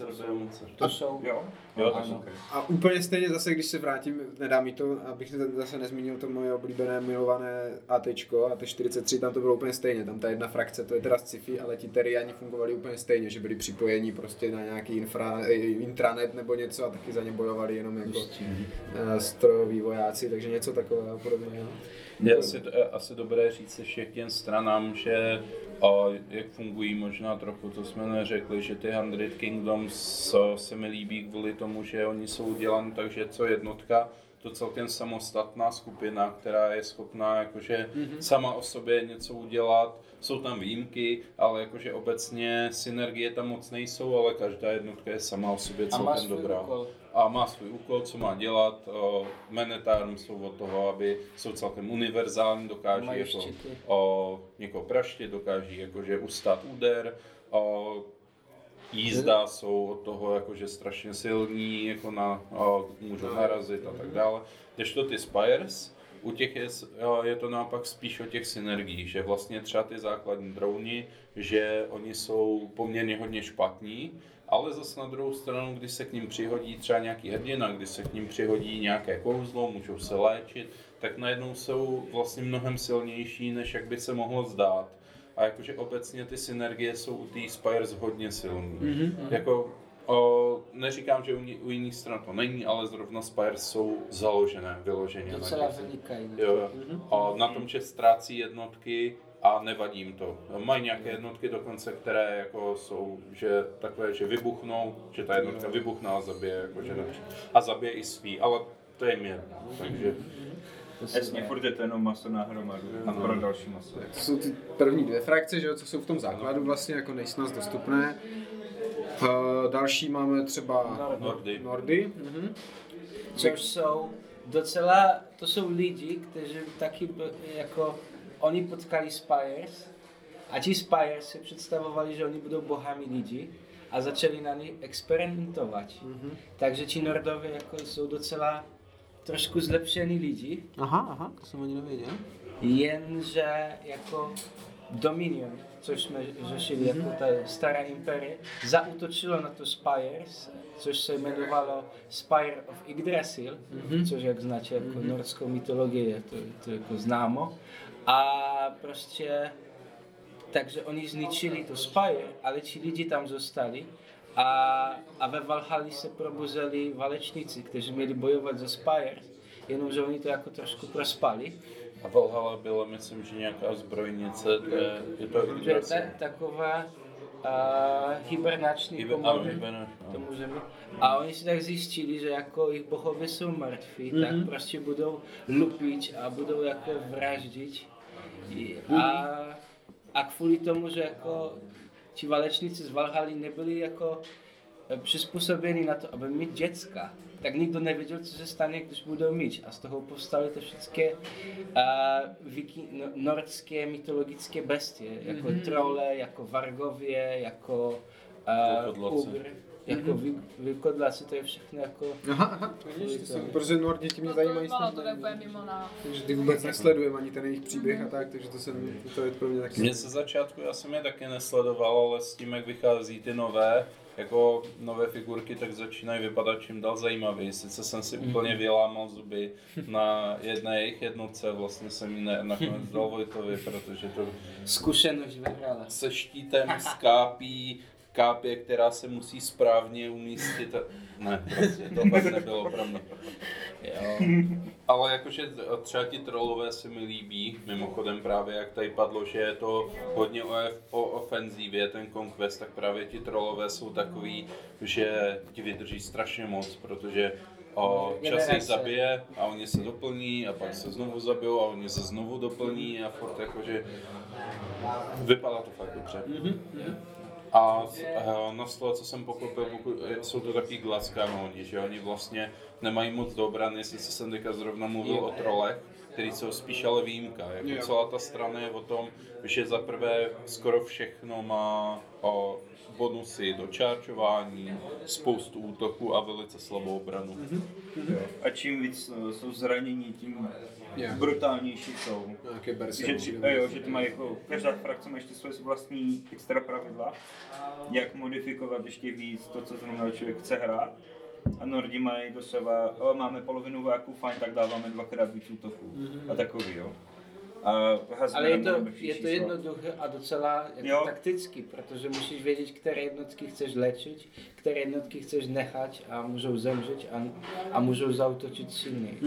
to jsou. Jo, to jsou. A úplně stejně zase, když se vrátím, nedá mi to, abych zase nezmínil to moje oblíbené, milované ATčko, AT43, tam to bylo úplně stejně, tam ta jedna frakce, to je teda sci-fi, ale ti teriáni fungovali úplně stejně, že byli připojení prostě na nějaký intranet nebo něco a taky za ně bojovali jenom jako strojoví vojáci, takže něco takového podobného. Je asi dobré říct ještě k těm stranám, že jak fungují možná trochu, to jsme neřekli, že ty Hundred Kingdoms se mi líbí kvůli tomu, že oni jsou udělaní takže co jednotka, to celkem samostatná skupina, která je schopná jakože sama o sobě něco udělat. Jsou tam výjimky, ale jakože obecně synergie tam moc nejsou, ale každá jednotka je sama o sobě celkem dobrá. A má svůj úkol, co má dělat. Manetárům jsou od toho, aby jsou celkem univerzální, dokáží jako někoho praštit, dokáží jakože ustát úder. Jízda jsou od toho jakože strašně silní, jako můžou narazit a tak dále. Kdežto ty Spires, u těch je to naopak spíš o těch synergiích, že vlastně třeba ty základní drouni, že oni jsou poměrně hodně špatní, ale zase na druhou stranu, když se k ním přihodí třeba nějaký hrdina, když se k ním přihodí nějaké kouzlo, můžou se léčit, tak najednou jsou vlastně mnohem silnější, než jak by se mohlo zdát. A jakože obecně ty synergie jsou u těch Spires hodně silný. Jako, neříkám, že u jiných stran to není, ale zrovna Spires jsou založené, vyloženě. Docela vynikají. Na tom, že ztrácí jednotky a nevadí jim to. Mají nějaké jednotky dokonce, které jako jsou, že takové, že vybuchnou, že ta jednotka vybuchne a zabije, jakože a zabije i svý, ale to je mírná, takže... Jasně, furt je to jenom maso na hromadu a pro další maso. To jsou ty první dvě frakce, že jo, co jsou v tom základu vlastně jako nejsnáz dostupné. Další máme třeba Nordi. Což jsou docela, to jsou lidi, kteří taky jako, oni potkali Spires a ti Spires se představovali, že oni budou bohami lidí a začali na ně experimentovat. Takže ti Nordové jako jsou docela trošku zlepšený lidi. Aha, to jsem ani nevěděl. Jenže jako Dominion, což jsme řešili jako ta stará imperie, zaútočilo na to Spires, což se jmenovalo Spire of Yggdrasil, což jak znáte jako nordskou mytologii, je to jako známo. A prostě, takže oni zničili to Spire, ale ti lidi tam zostali. A ve Valhalle se probuzeli válečníci, kteří měli bojovat za Spires jenomže oni to jako trošku prospali. A Valhalla byla, myslím, že nějaká zbrojnice, je to Yggdrasil. Taková hibernační komorní, to můžeme. A oni si tak zjistili, že jako jejich bohové jsou mrtví, tak prostě budou lupit a budou jako vraždit. A kvůli tomu, že jako ti válečníci z Valhaly nebyli jako přizpůsobeni na to, aby mít děcka, tak nikdo nevěděl, co se stane, když budou mít. A z toho povstaly to všechny nordské mytologické bestie, jako trole, jako vargově, jako kugr, jako vykodlaci, to je všechno jako... Aha, vidíš, protože Nordi tím mě zajímají. To je úplně mimo nás. Takže ty vůbec nesledujeme ani ten jejich příběh a tak, takže to je pro mě taky... Mě se začátku, já jsem je taky nesledoval, ale s tím, jak vychází ty nové figurky, tak začínají vypadat čím dál zajímavěji. Sice jsem si úplně vylámal zuby na jejich jednotce, vlastně jsem ji nakonec dal Vojtovi, protože to... Zkušenost vyhrála. Se štítem, s kápě, která se musí správně umístit. Ne, prostě to tak nebylo pro mě. Jo. Ale jakože třeba ti trollové se mi líbí, mimochodem právě jak tady padlo, že je to hodně o ofenzívě, ten Conquest, tak právě ti trollové jsou takový, že ti vydrží strašně moc, protože čas jich zabije a oni se doplní a pak se znovu zabijou a oni se znovu doplní a furt jakože vypadá to fakt dobře. A na stole, co jsem pochopil, jsou to takový glaskanóni, že oni vlastně nemají moc do obrany, sice jsem teďka zrovna mluvil o trolech, který jsou spíš ale výjimka. Jako celá ta strana je o tom, že za prvé skoro všechno má bonusy do čárčování, spoustu útoků a velice slabou obranu. A čím víc jsou zranění, tím brutálnější jsou. Že to mají jako každá frakce má ještě svoje vlastní extra pravidla, jak modifikovat ještě víc to, co zrovna člověk chce hrát. A Nordi mají do sebe, máme polovinu vojáků, fajn, tak dáváme dvakrát víc útoků a takový, jo. Ale je to jednoduché a docela takticky, protože musíš vědět, které jednotky chceš léčit, které jednotky chceš nechat a můžou zemřít a můžou zaútočit silněji.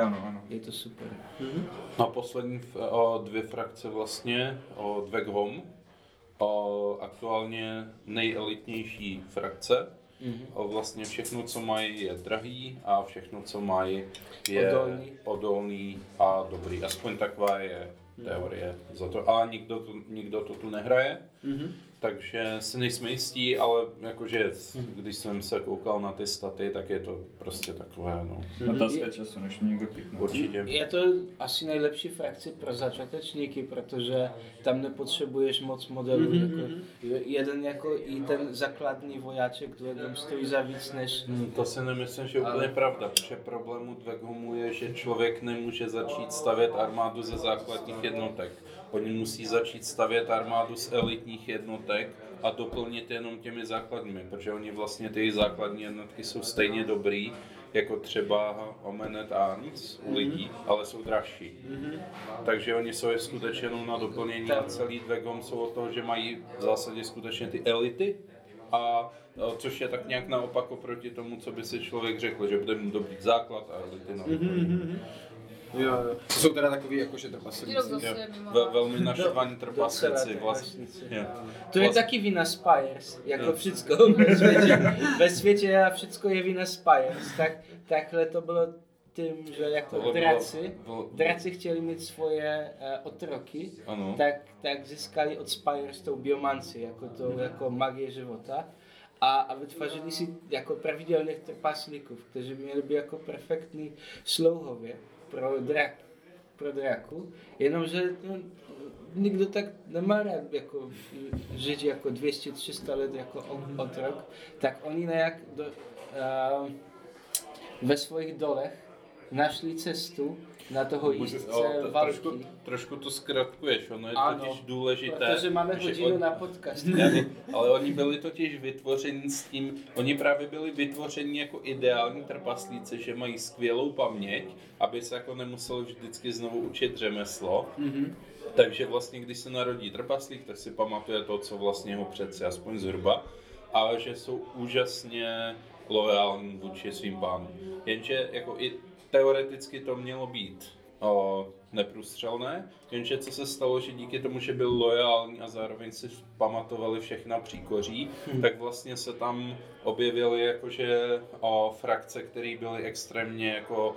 Ano. Je to super. A poslední dvě frakce vlastně, Dweghom, aktuálně nejelitnější frakce. Vlastně všechno, co mají, je drahý a všechno, co mají, je odolný a dobrý. Aspoň taková je teorie za to. Ale nikdo to tu nehraje, takže si nejsme jistí, ale jakože když jsem se koukal na ty staty, tak je to prostě takové, no. Otázka času, než někdo píkne. Určitě. Je to asi nejlepší frakce pro začátečníky, protože tam nepotřebuješ moc modelů. Jeden jako i ten základní vojáček Dweghom stojí za víc než... To si nemyslím, že je úplně pravda, protože problému Dweghomu je, že člověk nemůže začít stavět armádu ze základních jednotek. Oni musí začít stavět armádu z elitních jednotek a doplnit jenom těmi základními, protože oni vlastně ty základní jednotky jsou stejně dobrý, jako třeba Man at Arms u lidí, ale jsou dražší. Takže oni jsou skutečně jenom na doplnění a celý Dweghom jsou od toho, že mají v zásadě skutečně ty elity, a což je tak nějak naopak oproti tomu, co by si člověk řekl, že bude mu dobrý základ a elity na Jo. To jsou teda takový jakože trpaslici. Velmi naštvaní trpaslici vlastně. To je taky vina Spires, jako všecko ve světě a všecko je vina Spires. Takhle to bylo tím, že jako draci chtěli mít svoje otroky, tak získali od Spires tou biomanci, jako magie života. A vytvářili si jako pravidelných trpasliků, kteří měli být jako perfektní slouhově pro draku, jenomže nikdo tak nemá rád jako, žít jako 200-300 let jako otrok, tak oni nějak ve svých dolech našli cestu na toho jízdce války. Trošku to zkratkuješ, ono je totiž důležité. Protože máme hodinu na podcast. Ale oni byli totiž vytvořeni s tím, oni právě byli vytvořeni jako ideální trpaslíci, že mají skvělou paměť, aby se jako nemuseli vždycky znovu učit řemeslo. Takže vlastně, když se narodí trpaslík, tak si pamatuje to, co vlastně ho přece, aspoň zhruba, ale že jsou úžasně loajální vůči svým pánům. Jenže jako i teoreticky to mělo být neprůstřelné, jenže co se stalo, že díky tomu, že byl lojální a zároveň si pamatovali všechna příkoří, tak vlastně se tam objevily jakože frakce, které byly extrémně jako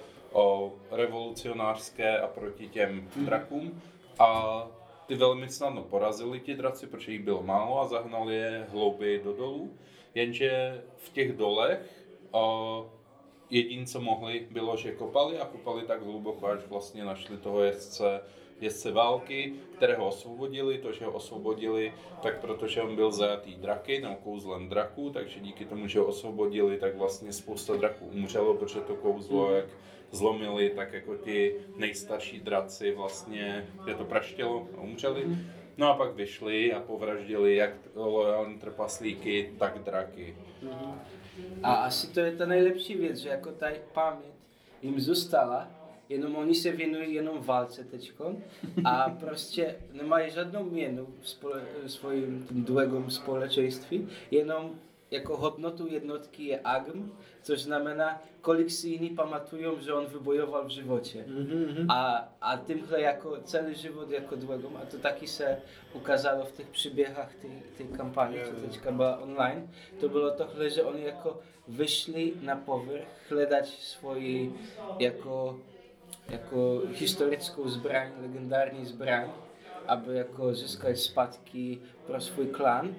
revolucionářské a proti těm drakům a ty velmi snadno porazili ti draci, protože jich bylo málo a zahnali je hlouběji do dolů, jenže v těch dolech jediné, co mohli, bylo, že kopali a kopali tak hluboko, až vlastně našli toho jezdce války, kterého osvobodili. To, že ho osvobodili, tak protože on byl zajatý draky, nebo kouzlem draků, takže díky tomu, že ho osvobodili, tak vlastně spousta draků umřelo, protože to kouzlo, jak zlomili, tak jako ti nejstarší draci vlastně, je to praštělo, umřeli. No a pak vyšli a povraždili jak lojální trpaslíky, tak draky. A asi to je ta nejlepší věc, že jako ta paměť jim zůstala, jenom oni se věnují jenom válce teďko a prostě nemají žádnou měnu v svojím dvojom společenství, jenom jako hodnotu jednotky je agm, což znamená, kolik si jiní pamatují, že on vybojoval v životě. A tímhle jako celý život jako Dweghom, a to taky se ukázalo v těch příběhách té kampaně, co teďka byla online, to bylo tohle, že oni jako vyšli na povrch hledat svoji jako historickou zbraň, legendární zbraň, aby jako získali zpátky pro svůj klan,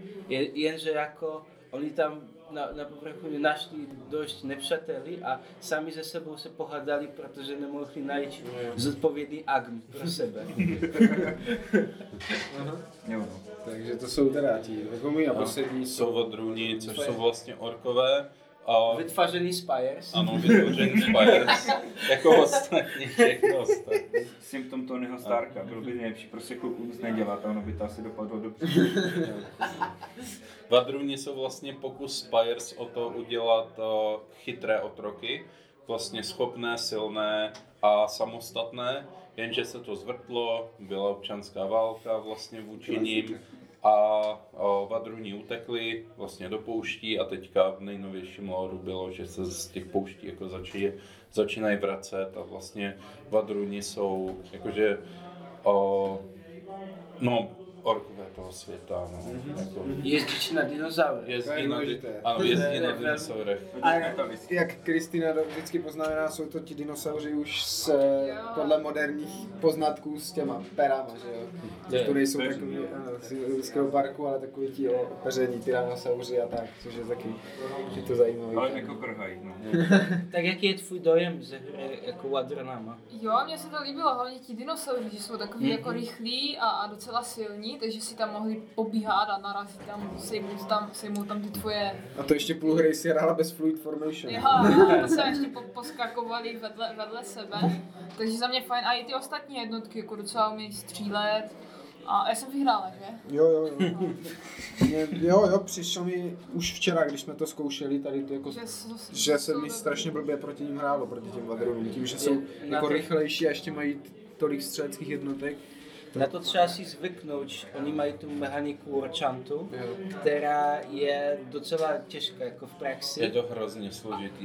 jenže jako oni tam na povrchu našli dost nepřáteli a sami ze sebou se pohádali, protože nemohli najít zodpovědný agm pro sebe. Jo, takže to jsou teda ti Dweghomi a poslední jsou Vodruni, což jsou vlastně orkové. Vytvářený Spires. Ano, vytvářený Spires. Jako ostatní, všechno ostatní. Symptom Tonyho Starka, byl by nejlepší, prostě kluk nic nedělat a ono by to asi dopadlo dobře. Vadruni jsou vlastně pokus Spires o to udělat chytré otroky, vlastně schopné, silné a samostatné, jenže se to zvrtlo, byla občanská válka vlastně vůči nim. A Vadruni utekli vlastně do pouští a teďka v nejnovějším lóru bylo, že se z těch pouští jako začínají vracet a vlastně Vadruni jsou jakože orkové toho světa. No, jako. Jezdí na dinozaurech. Jezdí na dinozaurech. Jak Kristina vždycky poznamená, jsou to ti dinosauři už podle moderních poznatků s těma perama, že jo? To nejsou takový z Jurského parku, ale takový ti opeření tyrannosauři a tak, což je taky, že to zajímavé. Ale jako krhají, no. Tak jaký je tvůj dojem ze hry jako Vadronama? Jo, mně se to líbilo, hlavně ti dinosauři, že jsou takový jako rychlí a docela silní, takže si tam mohli pobíhat a narazit tam, sejmout tam ty tvoje... A to ještě půl hry si hrála bez fluid formation. Jo, to se ještě poskakovali vedle sebe, takže za mě fajn. A i ty ostatní jednotky, jako docela umějí střílet. A já jsem vyhrála, že? Jo. Jo, přišlo mi už včera, když jsme to zkoušeli tady, to jako, že se mi strašně blbě proti ním hrálo, proti těm Vadronům, tím, že jsou jako rychlejší a ještě mají tolik střeleckých jednotek. Na to třeba si zvyknout, oni mají tu mechaniku Warchantu, která je docela těžká jako v praxi. Je to hrozně složitý,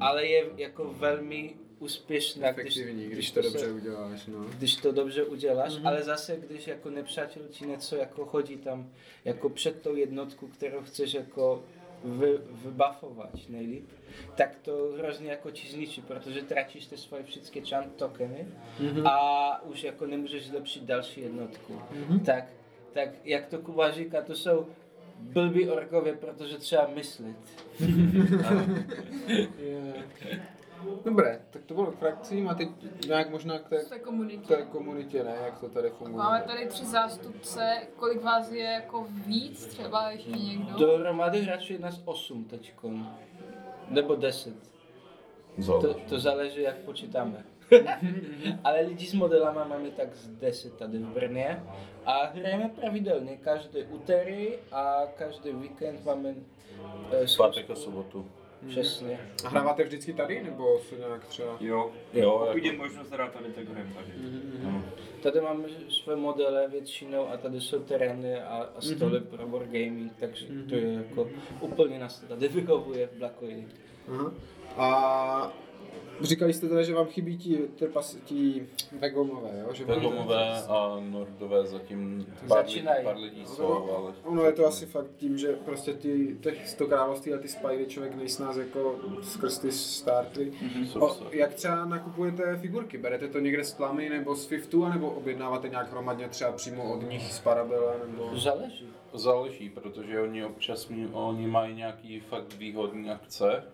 ale je jako velmi úspěšná, když to dobře uděláš, no. Když to dobře uděláš, ale zase když jako nepřátel ti něco jako chodí tam jako před tou jednotku, kterou chceš jako vybafovat nejlíp, tak to hrozně jako ti zničí, protože tratíš ty svoje všechny chant tokeny a už jako nemůžeš zlepšit další jednotku. Tak jak to Kuba říká, to jsou blbí orkové, protože třeba myslet. Dobré, tak to bylo k frakcím a teď nějak možná k té komunitě, ne? Jak to tady funguje? Máme tady 3 zástupce, kolik vás je jako víc, třeba ještě někdo? Dohromady hráčů je nás 8 teďko, nebo 10. To záleží, jak počítáme. Ale lidi s modelama máme tak z 10 tady v Brně a hrajeme pravidelně, každé úterý a každý víkend máme... Pátek a sobotu. Přesně. A hráváte vždycky tady, nebo se nějak třeba... Jo, pokud je možnost hrát tady, tak hrajeme tady. Tady máme své modely většinou a tady jsou terény a stoly pro wargaming, takže to je jako úplně nás tady vychovuje v Black Oil. A Říkali jste teda, že vám chybí ti Dweghomové, jo? Dweghomové a Nordové zatím pár lidí jsou, ale... Ono je to asi fakt tím, že prostě těch 100 království a ty Spire člověk nejsnáz jako skrz ty starty. Jak třeba nakupujete figurky? Berete to někde z Tlamy nebo z Fiftu, anebo objednáváte nějak hromadně třeba přímo od nich z Parabella nebo... Záleží, protože oni občas mají nějaký fakt výhodný akce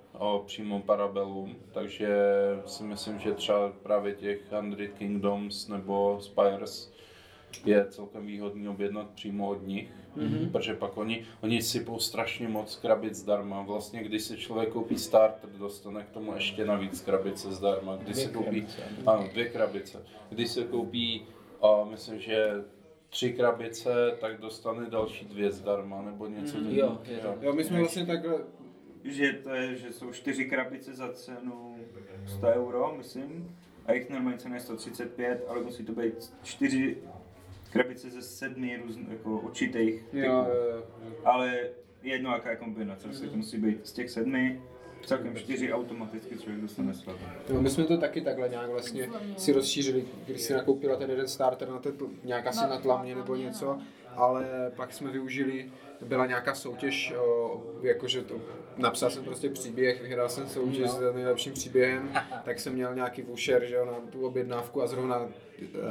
přímo Parabellum, takže si myslím, že třeba právě těch Hundred Kingdoms nebo Spires je celkem výhodný objednat přímo od nich, protože pak oni sypou strašně moc krabic zdarma. Vlastně když si člověk koupí starter, dostane k tomu ještě navíc krabice zdarma. Když si koupí, ano, 2 krabice. Když si koupí, myslím, že 3 krabice, tak dostane další 2 zdarma, nebo něco takového. Jo, my jsme vlastně takhle... Že jsou 4 krabice za cenu 100 euro, myslím, a jich normálně cena je 135, ale musí to být 4 krabice ze 7 různých, jako určitých typů. Ale jedno jaká kombinace, to musí být z těch 7. Celkem 4 automaticky člověk dostane svatý. My jsme to taky takhle nějak vlastně si rozšířili, když si nakoupila ten jeden starter na nějak asi na tlamě nebo něco, ale pak jsme využili, byla nějaká soutěž, jakože to, napsal jsem prostě příběh, vyhrál jsem soutěž s nejlepším příběhem, tak jsem měl nějaký voucher, že jo, na tu objednávku a zrovna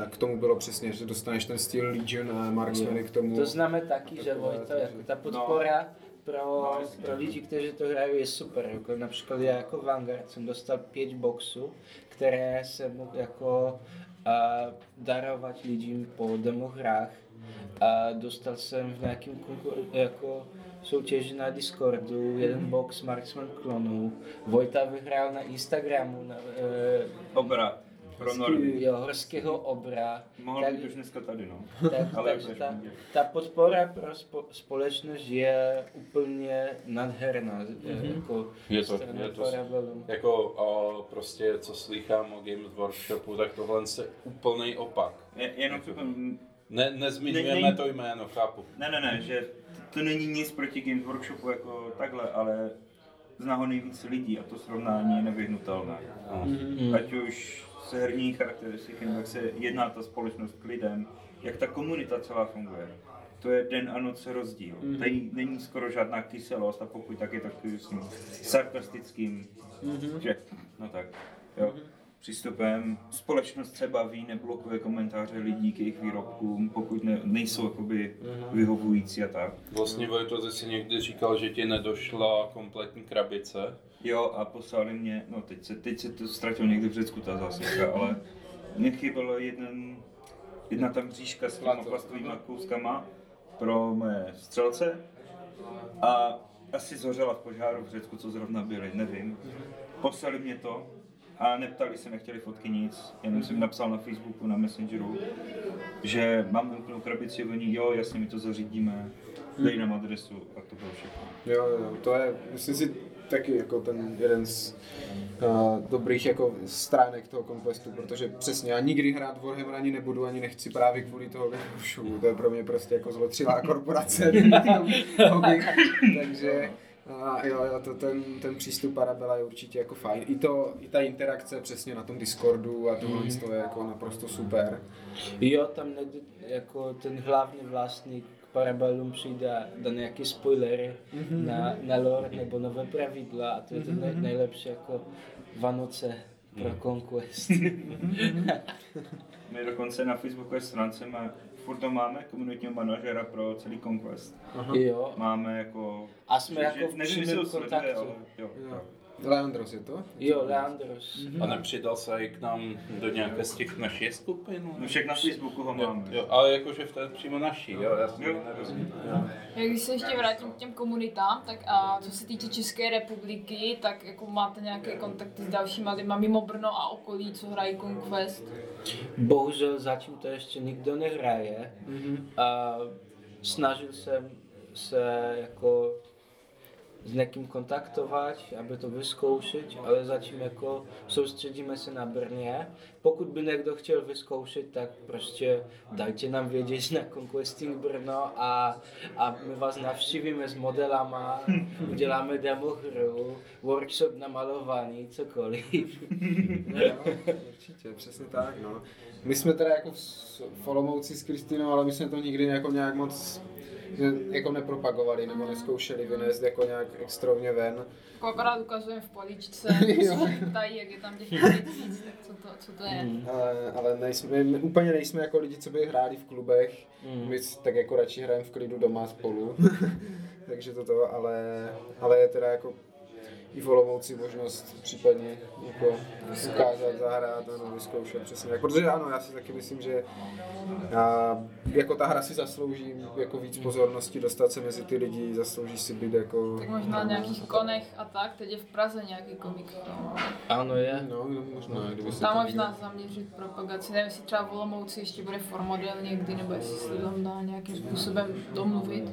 k tomu bylo přesně, že dostaneš ten Steel Legion a Marksmany k tomu. To známe taky, že Vojto, jako ta podpora. Pro lidi, kteří to hrají, je super. Jako například já jako Vanguard jsem dostal 5 boxů, které jsem mohl jako darovat lidem po demohrách. Dostal jsem v nějakém jako soutěži na Discordu jeden box Marksman klonů. Vojta vyhrál na Instagramu na, obra. Jo, horského obra. Mohl tak, být už dneska tady, no. Takže ta podpora pro společnost je úplně nadherná. Jako prostě co slýchám o Games Workshopu, tak tohle je úplný opak. Nezmiňujeme to jméno, chápu. Ne, že to není nic proti Games Workshopu jako takhle, ale zná ho nejvíc lidí a to srovnání je nevyhnutelné. Ať už se herní charakteristiky, jak se jedná ta společnost k lidem, jak ta komunita celá funguje. To je den a noc rozdíl. Tady není skoro žádná kyselost a pokud tak je takový sarkastickým, že no tak, jo. Přístupem. Společnost se baví, neblokuje komentáře lidí k jejich výrobkům, pokud nejsou jakoby vyhovující a tak. Vlastně Vojto, ty jsi někdy říkal, že ti nedošla kompletní krabice. Jo, a poslali mě, no teď se to ztratilo někdy v Řecku ta zásilka, ale mě chybělo jedna tam křížka s těma plastovýma kouskama pro mé střelce a asi zhořela v požáru v Řecku, co zrovna byly, nevím. Poslali mě to. A neptali se, nechtěli fotky nic, jenom jsem napsal na Facebooku, na Messengeru, že máme úplnou krabici, oni jo, jasně, my to zařídíme, dej nám adresu a to bylo všechno. Jo, to je, myslím si, taky jako ten jeden z dobrých jako stránek toho Conquestu, protože přesně já nikdy hrát Warhammer ani nebudu, ani nechci právě kvůli toho šumu, to je pro mě prostě jako zlotřilá korporace, takže... A jo, to ten přístup Parabella je určitě jako fajn. I ta interakce přesně na tom Discordu a tohle to je jako naprosto super. Jo, tam jako ten hlavní vlastník Parabellum přijde do nějaké spoilery na lore nebo nové pravidla a to je to nejlepší jako Vánoce pro Conquest. My dokonce na Facebookové stránce furt máme komunitního manažera pro celý Conquest. Jo. Máme jako... A jsme jako v přímém kontaktu. Leandros je to? Jo, Leandros. A nepřidal se i k nám do nějaké z těch našich skupin? No však na Facebooku ho máme. Jo, ale jakože v té přímo naší, jo, já jsem nerozumím. Já když se ještě vrátím k těm komunitám, tak a co se týče České republiky, tak jako máte nějaké kontakty s dalšíma lidma mimo Brno a okolí, co hrají Conquest? Bohužel zatím to ještě nikdo nehraje. Snažil jsem se jako s někým kontaktovat, aby to vyzkoušet, ale zatím jako soustředíme se na Brně. Pokud by někdo chtěl vyzkoušet, tak prostě dajte nám vědět na Conquesting Brno a my vás navštívíme s modelama, uděláme demo hru, workshop na malování, cokoliv. No, určitě, přesně tak, no. My jsme teda jako v Olomouci s Kristinou, ale my jsme to nikdy nějak moc jako nepropagovali nebo neskoušeli vynést jako nějak extrovně ven. Akorát ukazujeme v políčce, ptají, jak je tam těch tisíc, co to je. Ale nejsme jako lidi, co by hráli v klubech, my tak jako radši hrajeme v klidu doma spolu. Takže toto, ale je teda jako i v Olomouci možnost případně jako ukázat, zahrát nebo vyzkoušet přesně. Protože ano, já si taky myslím, že jako ta hra si zaslouží jako víc pozornosti, dostat se mezi ty lidi, zaslouží si být jako... Tak možná na nějakých konech a tak, teď je v Praze nějaký komik. Ano je. No, možná, kdyby se tam možná zaměřit propagaci, nevím, jestli třeba v Olomouci ještě bude formodel někdy, nebo jestli se tam dá nějakým způsobem domluvit.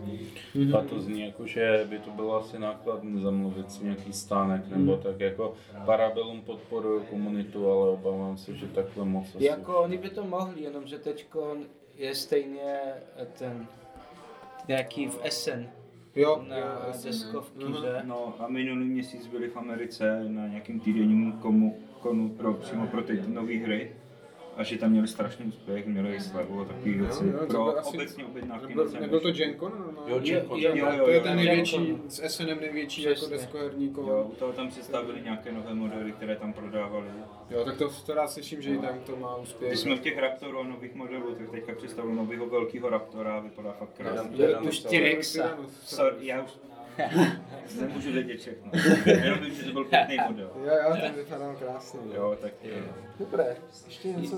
A to zní jako, že by to bylo asi nákladné zamluvit si nějaký stánek, nebo tak jako Parabellum podporuje komunitu, ale obávám se, že takhle moc asi... Jako oni by to mohli, jenomže teďko je stejně ten nějaký v Essen. Jo, na deskovky, že? No a minulý měsíc byli v Americe na nějakým týdenním konu přímo pro ty nové hry. A že tam měli strašný úspěch, měli slevu a takový věci pro obecně objednávky. Nebyl to Gen Con? Jo, Gen Con. To je ten největší, s SNM největší jako deskoherní kon. Jo, u toho tam se stavili nějaké nové modely, které tam prodávali. Jo, tak to teda slyším, že i tam to má úspěch. Když jsme v těch Raptorů a nových modelů, tak teďka představili nového velkého Raptora, vypadá fakt krásně. To už T-Rexa. Nemůžu vědět všechno. Jenom vím, že to byl pěkný model. Jo, ten vypadal krásně. Jo, tak jo. Dobré, ještě něco.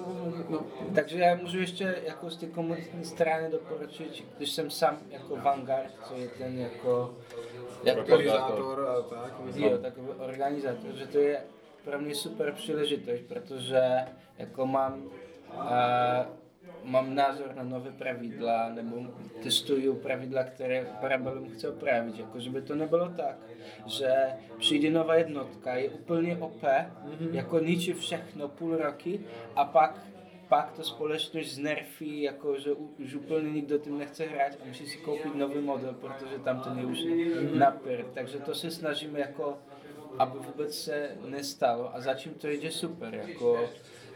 No. Takže já můžu ještě jako z té komunitní strany doporučit, když jsem sám jako Vanguard, co je ten jako organizátor a tak. Jo, takový organizátor, že to je pro mě super příležitost, protože jako mám názor na nové pravidla, nebo testuju pravidla, které Parabellum chce opravit, jako že by to nebylo tak, že přijde nová jednotka, je úplně OP, jako ničí všechno půl roky a pak to společnost znerfí, jako že už úplně nikdo tím nechce hrát a musí si koupit nový model, protože tam to je už napěr, takže to se snažíme jako, aby vůbec se nestalo a zatím to jde super, jako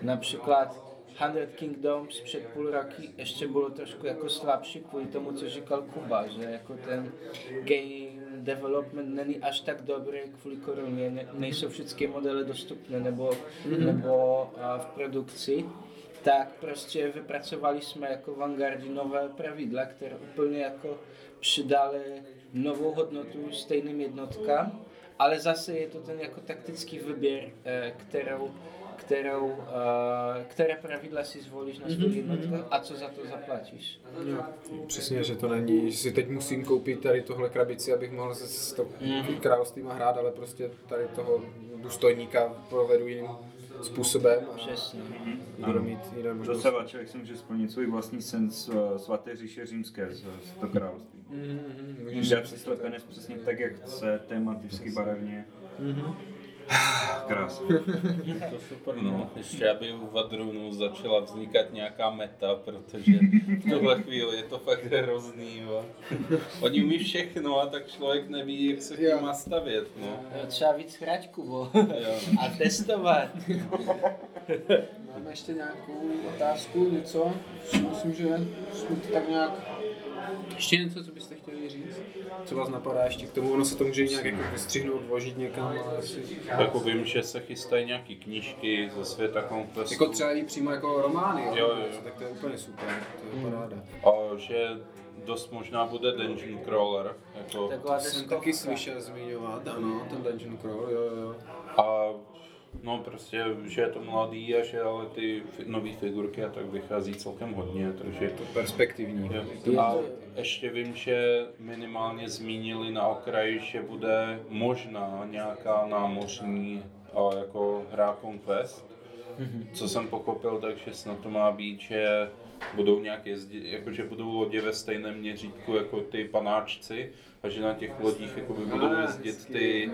například Hundred Kingdoms před půl roky ještě bylo trošku jako slabší kvůli tomu, co říkal Kuba, že jako ten game development není až tak dobrý kvůli koruně, nejsou všechny modely dostupné nebo v produkci, tak prostě vypracovali jsme jako Vanguardi nové pravidla, které úplně jako přidali novou hodnotu stejným jednotkám, ale zase je to ten jako taktický výběr, které pravidla si zvolíš na svůj jednotku a co za to zaplatíš. Jo, přesně, že to není, že si teď musím koupit tady tohle krabici, abych mohl se to královstvím hrát, ale prostě tady toho důstojníka provedu jiným způsobem a přesně. Budu mít jiné možnosti. Docela člověk si může splnit svůj vlastní sen svaté říše římské z toho království. Může dát si slepenec přesně tak, jak chce, tematicky, barevně. Krásně. Je to super, no. Ještě aby u Vadrunu začala vznikat nějaká meta, protože v tuhle chvíli je to fakt hrozný. Oni umí všechno a tak člověk neví, jak se tím má stavět, no. Třeba víc hračku, a testovat. Máme ještě nějakou otázku, něco? Myslím, že jsme tak nějak... Ještě něco, co byste chtěli říct? Co vás napadá ještě k tomu? Ono se to může nějak jako vystřihnout, vložit někam, ale asi... Jako vím, že se chystají nějaký knížky ze světa Conquestu. Jako třeba i přímo jako romány, jo. Tak to je úplně super, to je paráda. A že dost možná bude Dungeon Crawler. Jako... To jsem taky slyšel zmiňovat, ano, ten Dungeon Crawler, jo. A no prostě, že je to mladý a že ale ty nové figurky a tak vychází celkem hodně, takže je to perspektivní. A ještě vím, že minimálně zmínili na okraji, že bude možná nějaká námořní jako hra Conquest, co jsem pochopil, takže snad to má být, že budou nějak jezdit, jakože budou lodě ve stejném měřítku jako ty panáčci, a že na těch lodích jakoby budou jezdit ty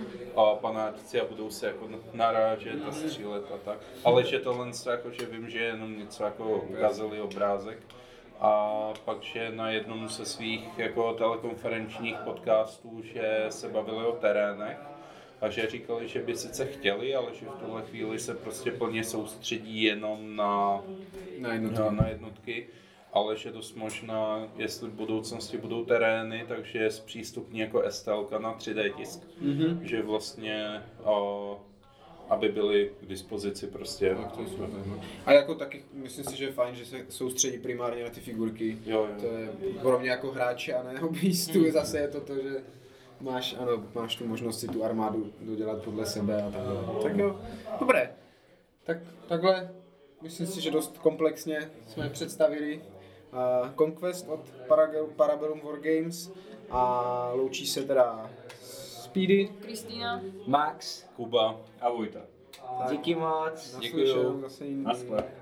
panáčci a budou se jako narážet a střílet a tak. Ale že tohle jakože vím, že je jenom něco jako ukázali obrázek. A pak, že na jednom ze svých jako telekonferenčních podcastů, že se bavili o terénech a že říkali, že by sice chtěli, ale že v tuhle chvíli se prostě plně soustředí jenom na jednotky, ale že dost možná, jestli v budoucnosti budou terény, takže zpřístupní jako STLka na 3D tisk, že vlastně aby byly k dispozici prostě. Tak to je super. A jako taky, myslím si, že je fajn, že se soustředí primárně na ty figurky. Jo. To je podobně jako hráče a ne hobbystů. Zase je to, že máš tu možnost si tu armádu dodělat podle sebe a takhle. Tak jo, dobré. Tak takhle, myslím si, že dost komplexně jsme představili Conquest od Parabellum Wargames a loučí se teda Speedy, Kristýna, Max, Kuba a Vojta. Díky moc. Děkuji. Naslyšenou zase jindy.